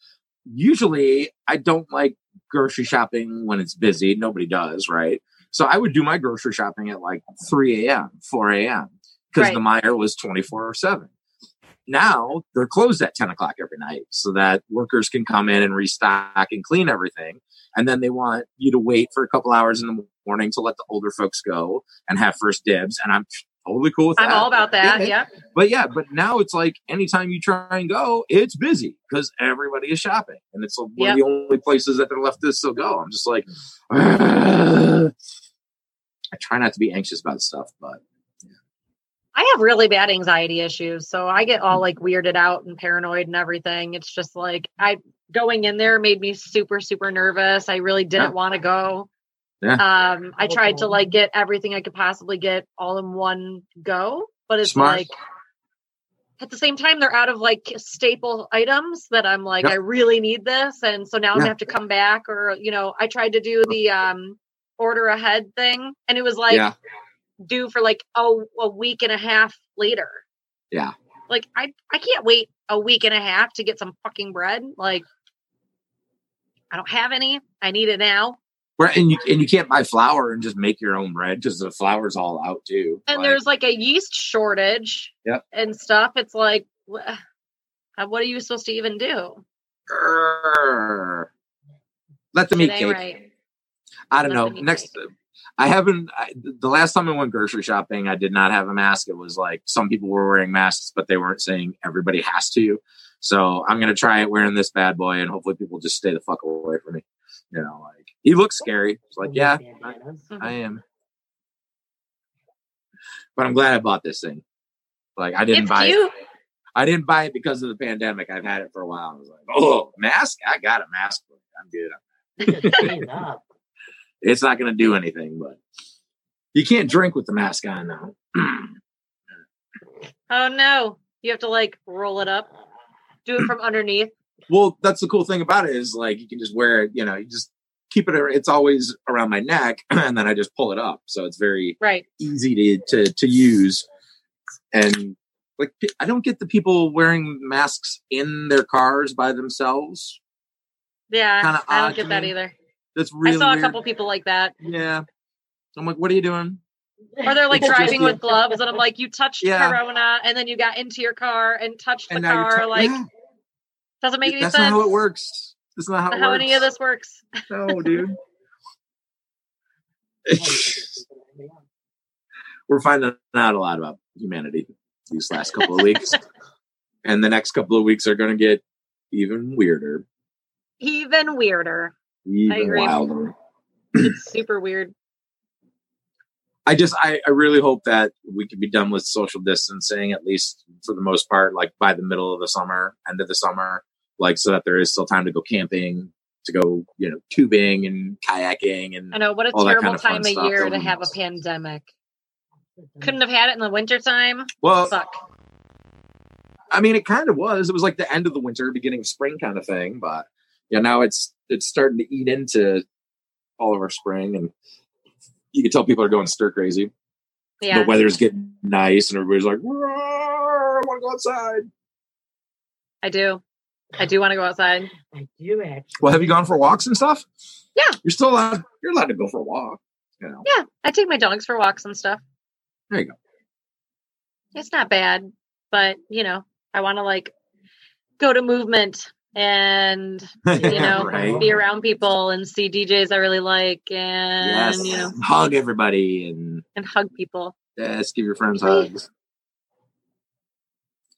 usually I don't like grocery shopping when it's busy. Nobody does. Right. So I would do my grocery shopping at like 3 a.m., 4 a.m. because the Meijer was 24/7. Now they're closed at 10 o'clock every night so that workers can come in and restock and clean everything. And then they want you to wait for a couple hours in the morning to let the older folks go and have first dibs. And I'm totally cool with that. I'm all about that. Yeah. But now it's like anytime you try and go, it's busy because everybody is shopping. And it's one of the only places that they're left to still go. I'm just like, I try not to be anxious about stuff, but. I have really bad anxiety issues, so I get all like weirded out and paranoid and everything. It's just like going in there made me super, super nervous. I really didn't want to go. Yeah. I tried to like get everything I could possibly get all in one go, but it's like at the same time, they're out of like staple items that I'm like, I really need this. And so now I'm gonna have to come back or, you know, I tried to do the order ahead thing and it was like, due for like a week and a half later. Yeah. Like I can't wait a week and a half to get some fucking bread. Like I don't have any. I need it now. Right, and you can't buy flour and just make your own bread because the flour's all out too. And there's like a yeast shortage and stuff. It's like what are you supposed to even do? Let them eat cake. Right? I don't know. Next cake. The last time I went grocery shopping, I did not have a mask. It was like some people were wearing masks, but they weren't saying everybody has to. So I'm going to try it wearing this bad boy and hopefully people just stay the fuck away from me. You know, like he looks scary. It's like, yeah, I am. But I'm glad I bought this thing. Like I didn't buy it because of the pandemic. I've had it for a while. I was like, oh, mask? I got a mask. I'm good. It's not going to do anything, but you can't drink with the mask on now. Oh, no. You have to, like, roll it up. Do it from underneath. Well, that's the cool thing about it is, like, you can just wear it, you know, you just keep it. It's always around my neck, and then I just pull it up. So it's very easy to use. And, like, I don't get the people wearing masks in their cars by themselves. Yeah, kinda I don't get that either. That's really I saw a couple people like that. Yeah. So I'm like, what are you doing? Or they're like driving with gloves. And I'm like, you touched Corona and then you got into your car and touched the car. Doesn't make any sense. That's not how it works. That's not how any of this works. No, dude. We're finding out a lot about humanity these last couple of weeks. And the next couple of weeks are going to get even weirder. Even weirder. I agree. Wilder. It's super weird. I really hope that we can be done with social distancing, at least for the most part, like by the middle of the summer, end of the summer, like so that there is still time to go camping, to go, you know, tubing and kayaking. And I know what a terrible time of year to have a pandemic. Couldn't have had it in the wintertime. Well, suck. I mean, it kind of was. It was like the end of the winter, beginning of spring kind of thing, but yeah, now it's starting to eat into all of our spring, and you can tell people are going stir crazy. Yeah. The weather's getting nice, and everybody's like, I want to go outside. I do want to go outside. I do actually. Well, have you gone for walks and stuff? Yeah. You're allowed to go for a walk. You know? Yeah. I take my dogs for walks and stuff. There you go. It's not bad, but you know, I want to like go to movement. And, you know, be around people and see DJs I really like and, you know. Hug everybody. And hug people. Yes, give your friends hugs.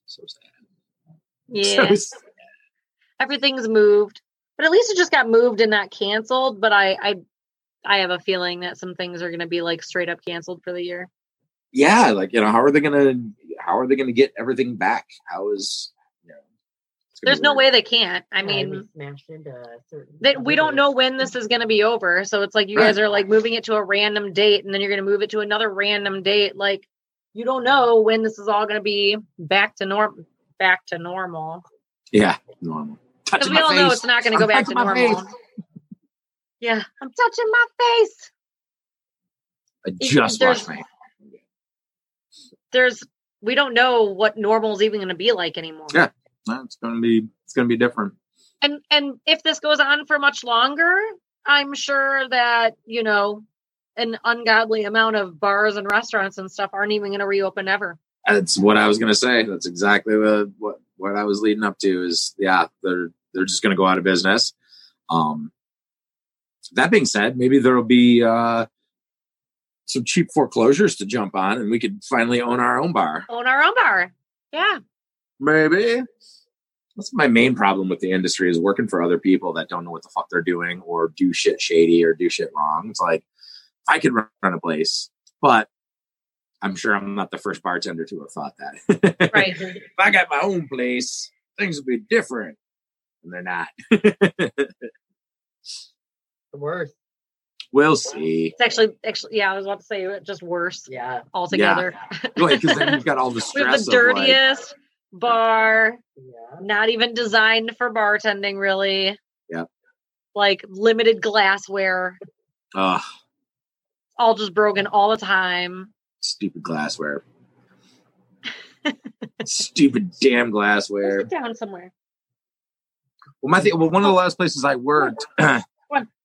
So sad. Yeah. So sad. Everything's moved. But at least it just got moved and not canceled. But I have a feeling that some things are going to be, like, straight up canceled for the year. Yeah, like, you know, how are they going to how are they going to get everything back? How is, you know, there's no way they can't. I mean, that we don't know when this is going to be over. So it's like, you guys are like moving it to a random date, and then you're going to move it to another random date. Like, you don't know when this is all going to be back to normal. Yeah. Normal. Because we all know it's not going to go back to normal. Yeah. I'm touching my face. I just washed my hands. We don't know what normal is even going to be like anymore. Yeah. No, it's going to be different. And if this goes on for much longer, I'm sure that, you know, an ungodly amount of bars and restaurants and stuff aren't even going to reopen ever. That's what I was going to say. That's exactly what I was leading up to is, yeah, they're just going to go out of business. That being said, maybe there'll be some cheap foreclosures to jump on, and we could finally own our own bar. Yeah. Maybe. That's my main problem with the industry is working for other people that don't know what the fuck they're doing or do shit shady or do shit wrong. It's like, I could run a place, but I'm sure I'm not the first bartender to have thought that. Right. If I got my own place, things would be different. And they're not. The worst. We'll see. It's actually, yeah, I was about to say, just worse. Yeah. Altogether. Because then you've got all the stress. We have the dirtiest bar, not even designed for bartending, really. Yeah. Like limited glassware. Ugh. All just broken all the time. Stupid glassware. Stupid damn glassware. Sit down somewhere. Well, one of the last places I worked,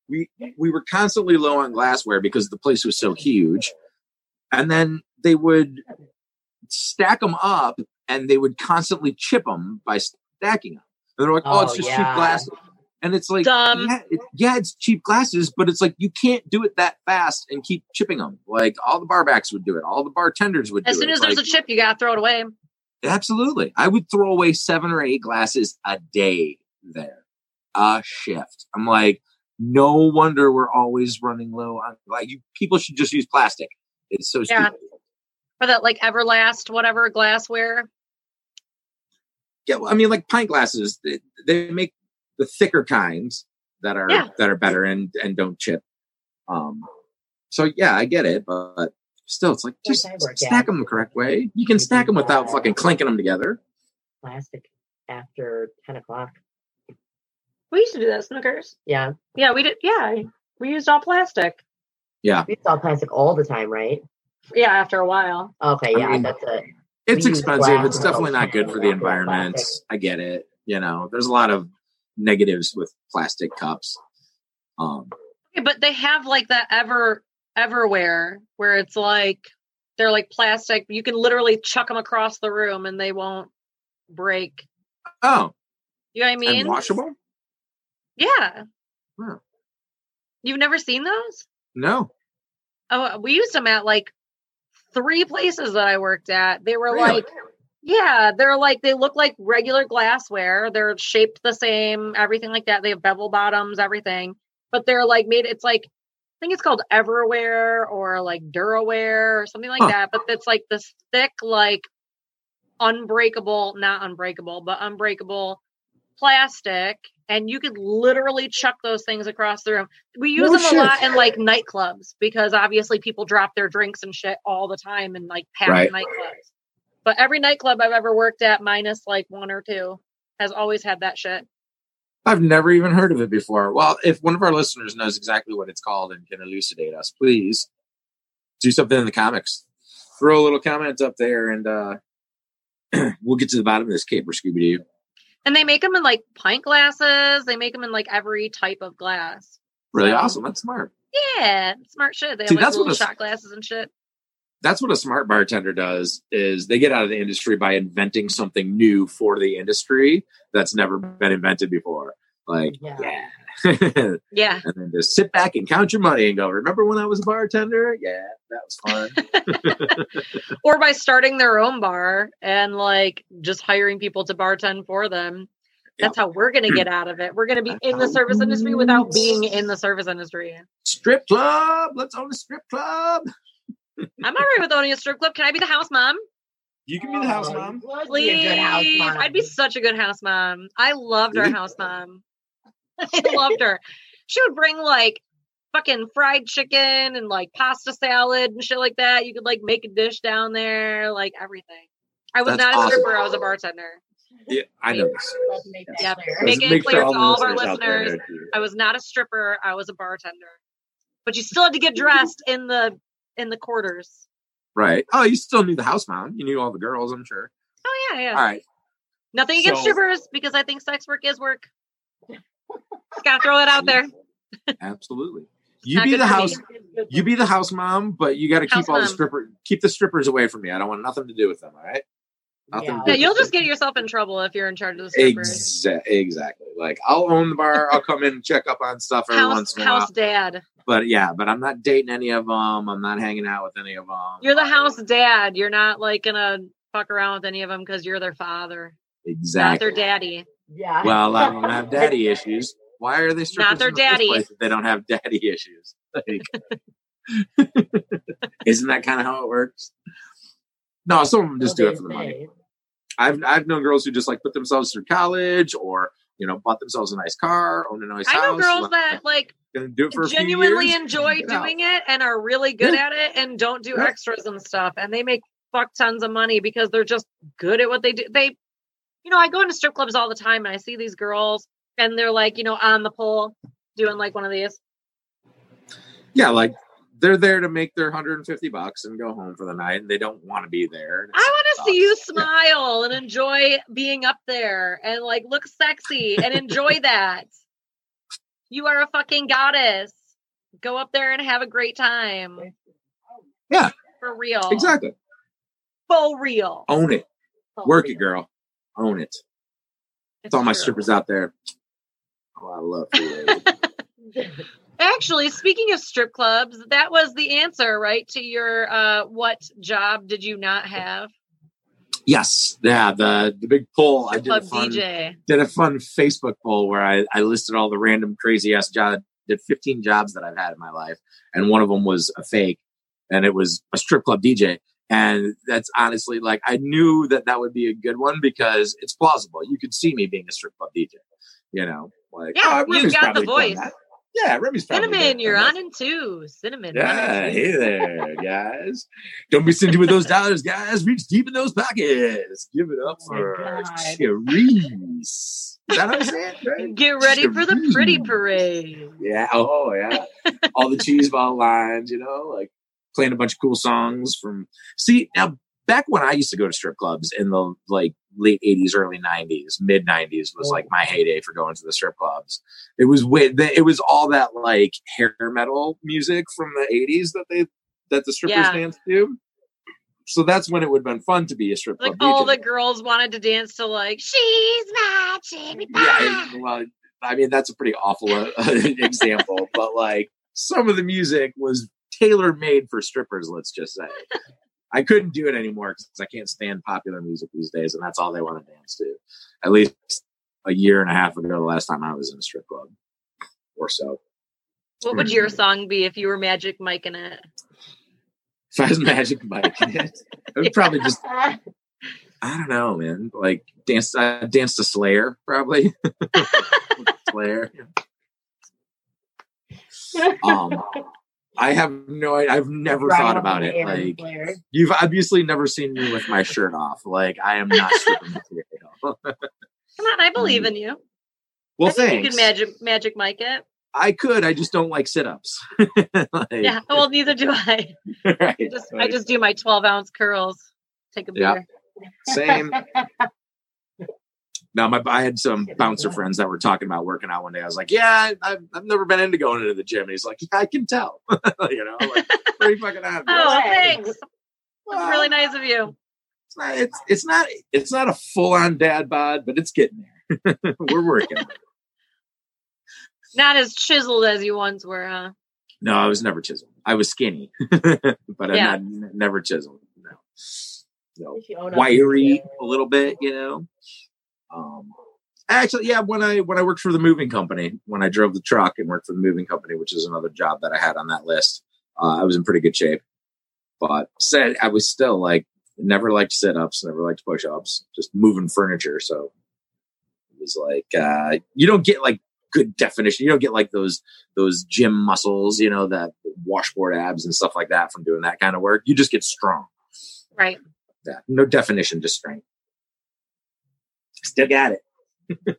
we were constantly low on glassware because the place was so huge. And then they would stack them up, and they would constantly chip them by stacking them. And they're like, oh it's just cheap glass. And it's like, it's cheap glasses, but it's like, you can't do it that fast and keep chipping them. Like, all the barbacks would do it. All the bartenders would do it. As soon as there's a chip, you got to throw it away. Absolutely. I would throw away 7 or 8 glasses a day there. A shift. I'm like, no wonder we're always running low on, like, people should just use plastic. It's so stupid. Or that, like, Everlast, whatever, glassware. Yeah, well, I mean, like, pint glasses, they make the thicker kinds that are better and don't chip. So yeah, I get it, but still, it's like just stack them the correct way. You can stack them without fucking clinking them together. Plastic after 10:00. We used to do that, Snickers. Yeah, yeah, we did. Yeah, we used all plastic. Yeah, we used all plastic all the time, right? Yeah, after a while. Okay, yeah, I mean, that's it. It's expensive. It's definitely not good for the environment. I get it. You know, there's a lot of negatives with plastic cups. But they have like that Everware where it's like they're like plastic. You can literally chuck them across the room and they won't break. Oh, you know what I mean? And washable? Yeah. Huh. You've never seen those? No. Oh, we used them at like 3 places that I worked at. They were like. Yeah, they're like, they look like regular glassware. They're shaped the same, everything like that. They have bevel bottoms, everything. But they're like made, it's like, I think it's called Everware or like Duraware or something like that. But it's like this thick, like unbreakable plastic. And you could literally chuck those things across the room. We use them a lot in like nightclubs because obviously people drop their drinks and shit all the time in like packed nightclubs. But every nightclub I've ever worked at, minus like 1 or 2, has always had that shit. I've never even heard of it before. Well, if one of our listeners knows exactly what it's called and can elucidate us, please do something in the comments. Throw a little comment up there and we'll get to the bottom of this caper, Scooby-Doo. And they make them in like pint glasses. They make them in like every type of glass. Really awesome. That's smart. Yeah, smart shit. They have like little shot glasses and shit. That's what a smart bartender does is they get out of the industry by inventing something new for the industry that's never been invented before. Like, yeah. And then just sit back and count your money and go, remember when I was a bartender? Yeah, that was fun. Or by starting their own bar and like just hiring people to bartend for them. That's how we're going to get out of it. We're going to be in the service industry without being in the service industry. Strip club. Let's own a strip club. I'm all right with owning a strip club. Can I be the house mom? You can be the house mom. Please. I'd be such a good house mom. I loved our house mom. I loved her. She would bring like fucking fried chicken and like pasta salad and shit like that. You could like make a dish down there, like everything. I was not a stripper. I was a bartender. Yeah, I know this. Yeah, making it clear to all of our listeners, I was not a stripper. I was a bartender. But you still had to get dressed in the quarters. Right. Oh, you still knew the house mom. You knew all the girls, I'm sure. Oh, yeah. All right. Nothing against strippers, because I think sex work is work. Just gotta throw it out there. Absolutely. You be the house mom, but you got to keep keep the strippers away from me. I don't want nothing to do with them. All right. Yeah, you'll just get yourself in trouble if you're in charge of the strippers. Exactly. Like I'll own the bar. I'll come in and check up on stuff every once in a while. House dad. But I'm not dating any of them. I'm not hanging out with any of them. You're the house dad. You're not like gonna fuck around with any of them because you're their father. Exactly. Not their daddy. Yeah. Well, I don't have daddy issues. Why are they strippers? Not their daddy. If they don't have daddy issues. Like, isn't that kind of how it works? No, some of them just do it for the money. I've known girls who just like put themselves through college, or bought themselves a nice car, owned a nice house. I know girls that like do it for genuinely enjoy doing it and are really good at it and don't do extras and stuff, and they make fuck tons of money because they're just good at what they do. They, I go into strip clubs all the time and I see these girls and they're like, on the pole doing like one of these. Yeah, like they're there to make their $150 and go home for the night, and they don't want to be there. I want to see you smile and enjoy being up there and like look sexy and enjoy that. You are a fucking goddess. Go up there and have a great time. Yeah. For real. Exactly. For real. Own it. Work it, girl. Own it. It's all my strippers out there. Oh, I love you. Actually, speaking of strip clubs, that was the answer, right, to your what job did you not have? Yes. Yeah, the big poll. Strip I did a fun, DJ. Did a fun Facebook poll where I listed all the random crazy-ass jobs. Did 15 jobs that I've had in my life, and one of them was a fake, and it was a strip club DJ. And that's honestly, like, I knew that would be a good one because it's plausible. You could see me being a strip club DJ, Like, yeah, oh, you've got the voice. Yeah, Remy's probably Cinnamon, you're on in two. Cinnamon. Yeah, hey there, guys. Don't be stingy with those dollars, guys. Reach deep in those pockets. Give it up for Cherise. Is that how I say it? Right? Get ready for the pretty parade. Yeah, oh, yeah. All the cheese ball lines, like playing a bunch of cool songs from... See, now, back when I used to go to strip clubs in the, like, late 80s, early 90s, mid 90s was like my heyday for going to the strip clubs. It was all that like hair metal music from the 80s that the strippers danced to. So that's when it would have been fun to be a strip club. Like all the girls wanted to dance to like, she's my Jimmy Pie. Yeah, well, I mean, that's a pretty awful example, but like some of the music was tailor made for strippers. Let's just say. I couldn't do it anymore because I can't stand popular music these days, and that's all they want to dance to. At least a year and a half ago, the last time I was in a strip club or so. What would your song be if you were Magic Mike in it? If I was Magic Mike in it, I would probably just, I don't know, man. Like, dance to Slayer, probably. Slayer. I have no idea. I've never thought about it. Like, Blair. You've obviously never seen me with my shirt off. Like, I am not stripping with you at all. Come on, I believe in you. Well, I think you could magic Mike it. I could. I just don't like sit-ups. Yeah, well, neither do I. Right. I just do my 12-ounce curls. Take a beer. Yep. Same. Now, I had some bouncer friends that were talking about working out one day. I was like, yeah, I've never been into going into the gym. And he's like, yeah, I can tell. Like, pretty fucking obvious. Oh, thanks. Well, that's really nice of you. It's not a full-on dad bod, but it's getting there. We're working. Not as chiseled as you once were, huh? No, I was never chiseled. I was skinny, but I'm never chiseled. No. So, wiry a litlittle bit, actually, yeah, when I worked for the moving company, when I drove the truck and worked for the moving company, which is another job that I had on that list, I was in pretty good shape, but I was still like never liked sit-ups, never liked push-ups, just moving furniture. So it was like, you don't get like good definition. You don't get like those gym muscles, you know, that washboard abs and stuff like that from doing that kind of work. You just get strong. Right. Yeah, no definition, just strength. Still got it.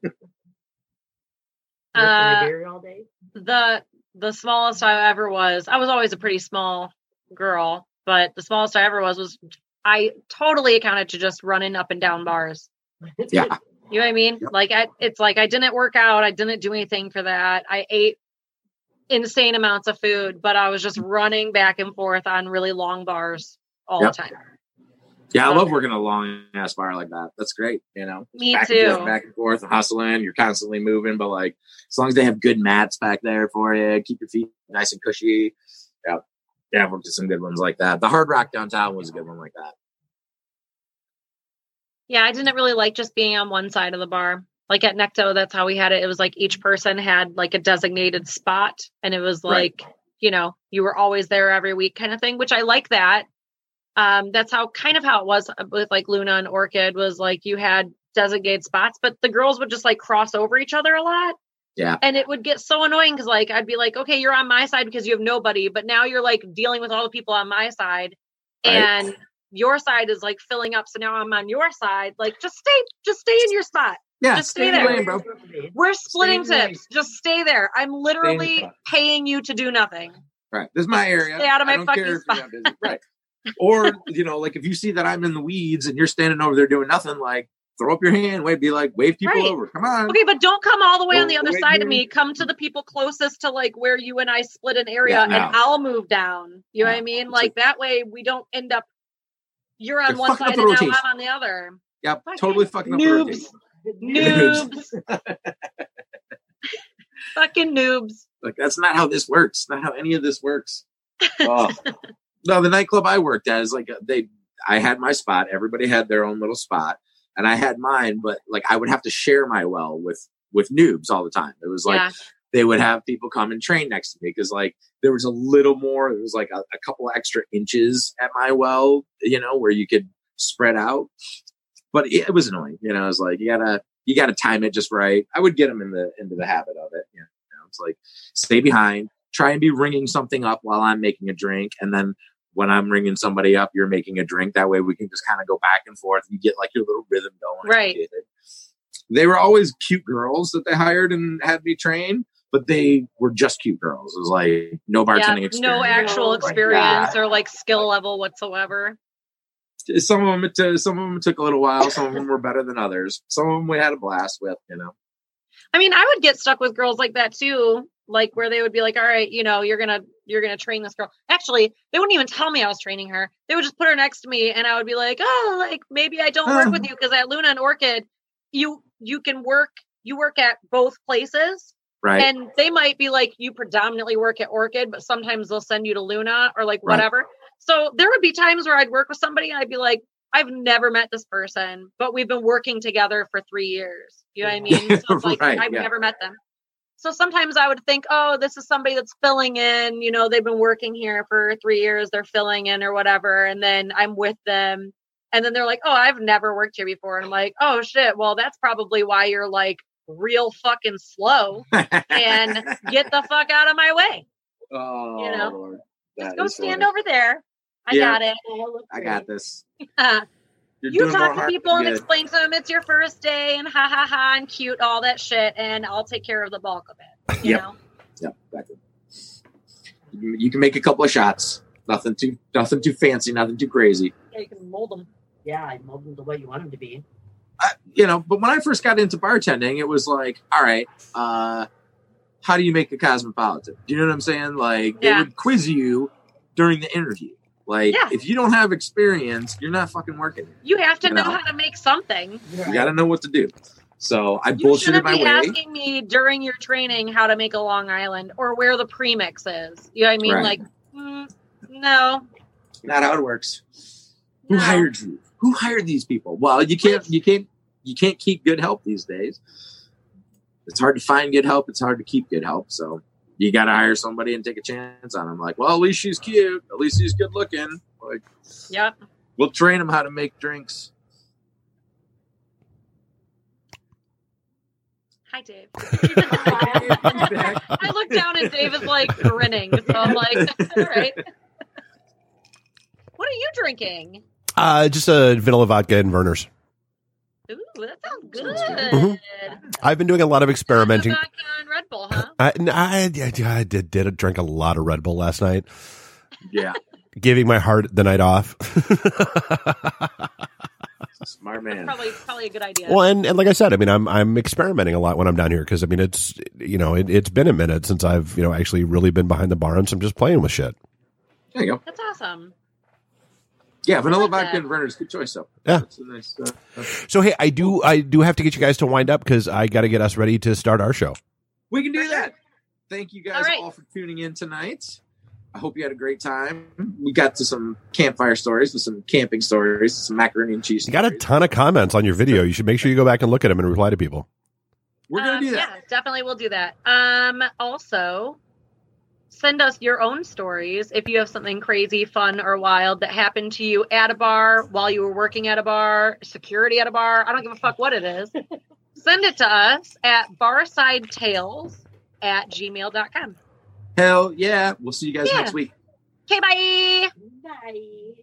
The smallest I ever was, I was always a pretty small girl, but the smallest I ever was I totally accounted to just running up and down bars. Yeah. You know what I mean? Yep. Like, it's like, I didn't work out. I didn't do anything for that. I ate insane amounts of food, but I was just running back and forth on really long bars all the time. Yeah, I love working a long ass bar like that. That's great, you know. Me back too. Back and forth, and hustling. You're constantly moving, but like as long as they have good mats back there for you, keep your feet nice and cushy. Yeah, I've worked at some good ones like that. The Hard Rock downtown was a good one like that. Yeah, I didn't really like just being on one side of the bar. Like at Necto, that's how we had it. It was like each person had like a designated spot, and it was like you know, you were always there every week kind of thing. Which I like that. That's how it was with like Luna and Orchid was like you had designated spots, but the girls would just like cross over each other a lot. Yeah. And it would get so annoying because like I'd be like, okay, you're on my side because you have nobody, but now you're like dealing with all the people on my side and your side is like filling up. So now I'm on your side. Like just stay in your spot. Yeah, just stay there. Lane, bro. We're splitting tips. Just stay there. I'm literally paying you to do nothing. Right. This is my area. Stay out of my fucking spot. Right. Or, you know, like if you see that I'm in the weeds and you're standing over there doing nothing, like throw up your hand, wave people over. Come on. Okay, but don't come all the way on the other side of me. Come to the people closest to like where you and I split an area and I'll move down. You know what I mean? Like that way we don't end up, you're on one side and now I'm on the other. Yep, totally fucking up the rotation. Noobs. Fucking noobs. Like that's not how this works. Not how any of this works. Oh. No, the nightclub I worked at is like I had my spot. Everybody had their own little spot and I had mine, but like I would have to share my well with noobs all the time. It was like they would have people come and train next to me because like there was a little more. It was like a couple extra inches at my well, you know, where you could spread out. But it was annoying. You know, I was like, you gotta time it just right. I would get them into the habit of it. You know, it's like stay behind. Try and be ringing something up while I'm making a drink. And then when I'm ringing somebody up, you're making a drink. That way we can just kind of go back and forth and get like your little rhythm going. Right. They were always cute girls that they hired and had me train, but they were just cute girls. It was like no bartending experience. No actual experience or like skill level whatsoever. Some of them took a little while. Some of them were better than others. Some of them we had a blast with, you know. I mean, I would get stuck with girls like that too. Like where they would be like, all right, you know, you're going to train this girl. Actually, they wouldn't even tell me I was training her. They would just put her next to me. And I would be like, oh, like maybe I don't work with you. Cause at Luna and Orchid, you work at both places. Right. And they might be like, you predominantly work at Orchid, but sometimes they'll send you to Luna or like whatever. So there would be times where I'd work with somebody and I'd be like, I've never met this person, but we've been working together for 3 years. You know what I mean? So like, I've never met them. So sometimes I would think, oh, this is somebody that's filling in, you know, they've been working here for 3 years, they're filling in or whatever. And then I'm with them and then they're like, oh, I've never worked here before. And I'm like, oh shit. Well, that's probably why you're like real fucking slow and get the fuck out of my way. Oh, you know, Lord. Just go stand over there. I got it. I got this. You talk to people and explain to them it's your first day and ha ha ha and cute, all that shit. And I'll take care of the bulk of it. You know? Yep. Exactly. You can make a couple of shots. Nothing too fancy. Nothing too crazy. Yeah, you can mold them. Yeah, I mold them the way you want them to be. You know, but when I first got into bartending, it was like, all right, how do you make a cosmopolitan? Do you know what I'm saying? Like they would quiz you during the interview. Like, if you don't have experience, you're not fucking working. You have to know how to make something. You got to know what to do. So I bullshitted my way. You shouldn't be asking me during your training how to make a Long Island or where the premix is. You know what I mean? Right. Like, no. Not how it works. No. Who hired you? Who hired these people? Well, you can't keep good help these days. It's hard to find good help. It's hard to keep good help. So you got to hire somebody and take a chance on them. Like, well, at least she's cute. At least he's good looking. Like, yep. We'll train them how to make drinks. Hi, Dave. I look down and Dave is like grinning. So I'm like, all right. What are you drinking? Just a vanilla vodka and Verner's. Ooh, that sounds good. Mm-hmm. I've been doing a lot of experimenting. Vodka and Red Bull, huh? I did drink a lot of Red Bull last night. Yeah. Giving my heart the night off. Smart man. That's probably a good idea. Well, and like I said, I mean, I'm experimenting a lot when I'm down here because I mean, it's you know, it's been a minute since I've you know actually really been behind the bar, and so I'm just playing with shit. There you go. That's awesome. Yeah, vanilla vodka and Verner's, good choice though. Yeah. That's a nice, so hey, I do have to get you guys to wind up because I got to get us ready to start our show. We can do that. Thank you guys all for tuning in tonight. I hope you had a great time. We got to some campfire stories, with some camping stories, some macaroni and cheese. You got a ton of comments on your video. You should make sure you go back and look at them and reply to people. We're going to do that. Yeah, definitely we'll do that. Also, send us your own stories if you have something crazy, fun, or wild that happened to you at a bar, while you were working at a bar, security at a bar. I don't give a fuck what it is. Send it to us at barsidetales@gmail.com. Hell yeah. We'll see you guys next week. Okay, bye. Bye.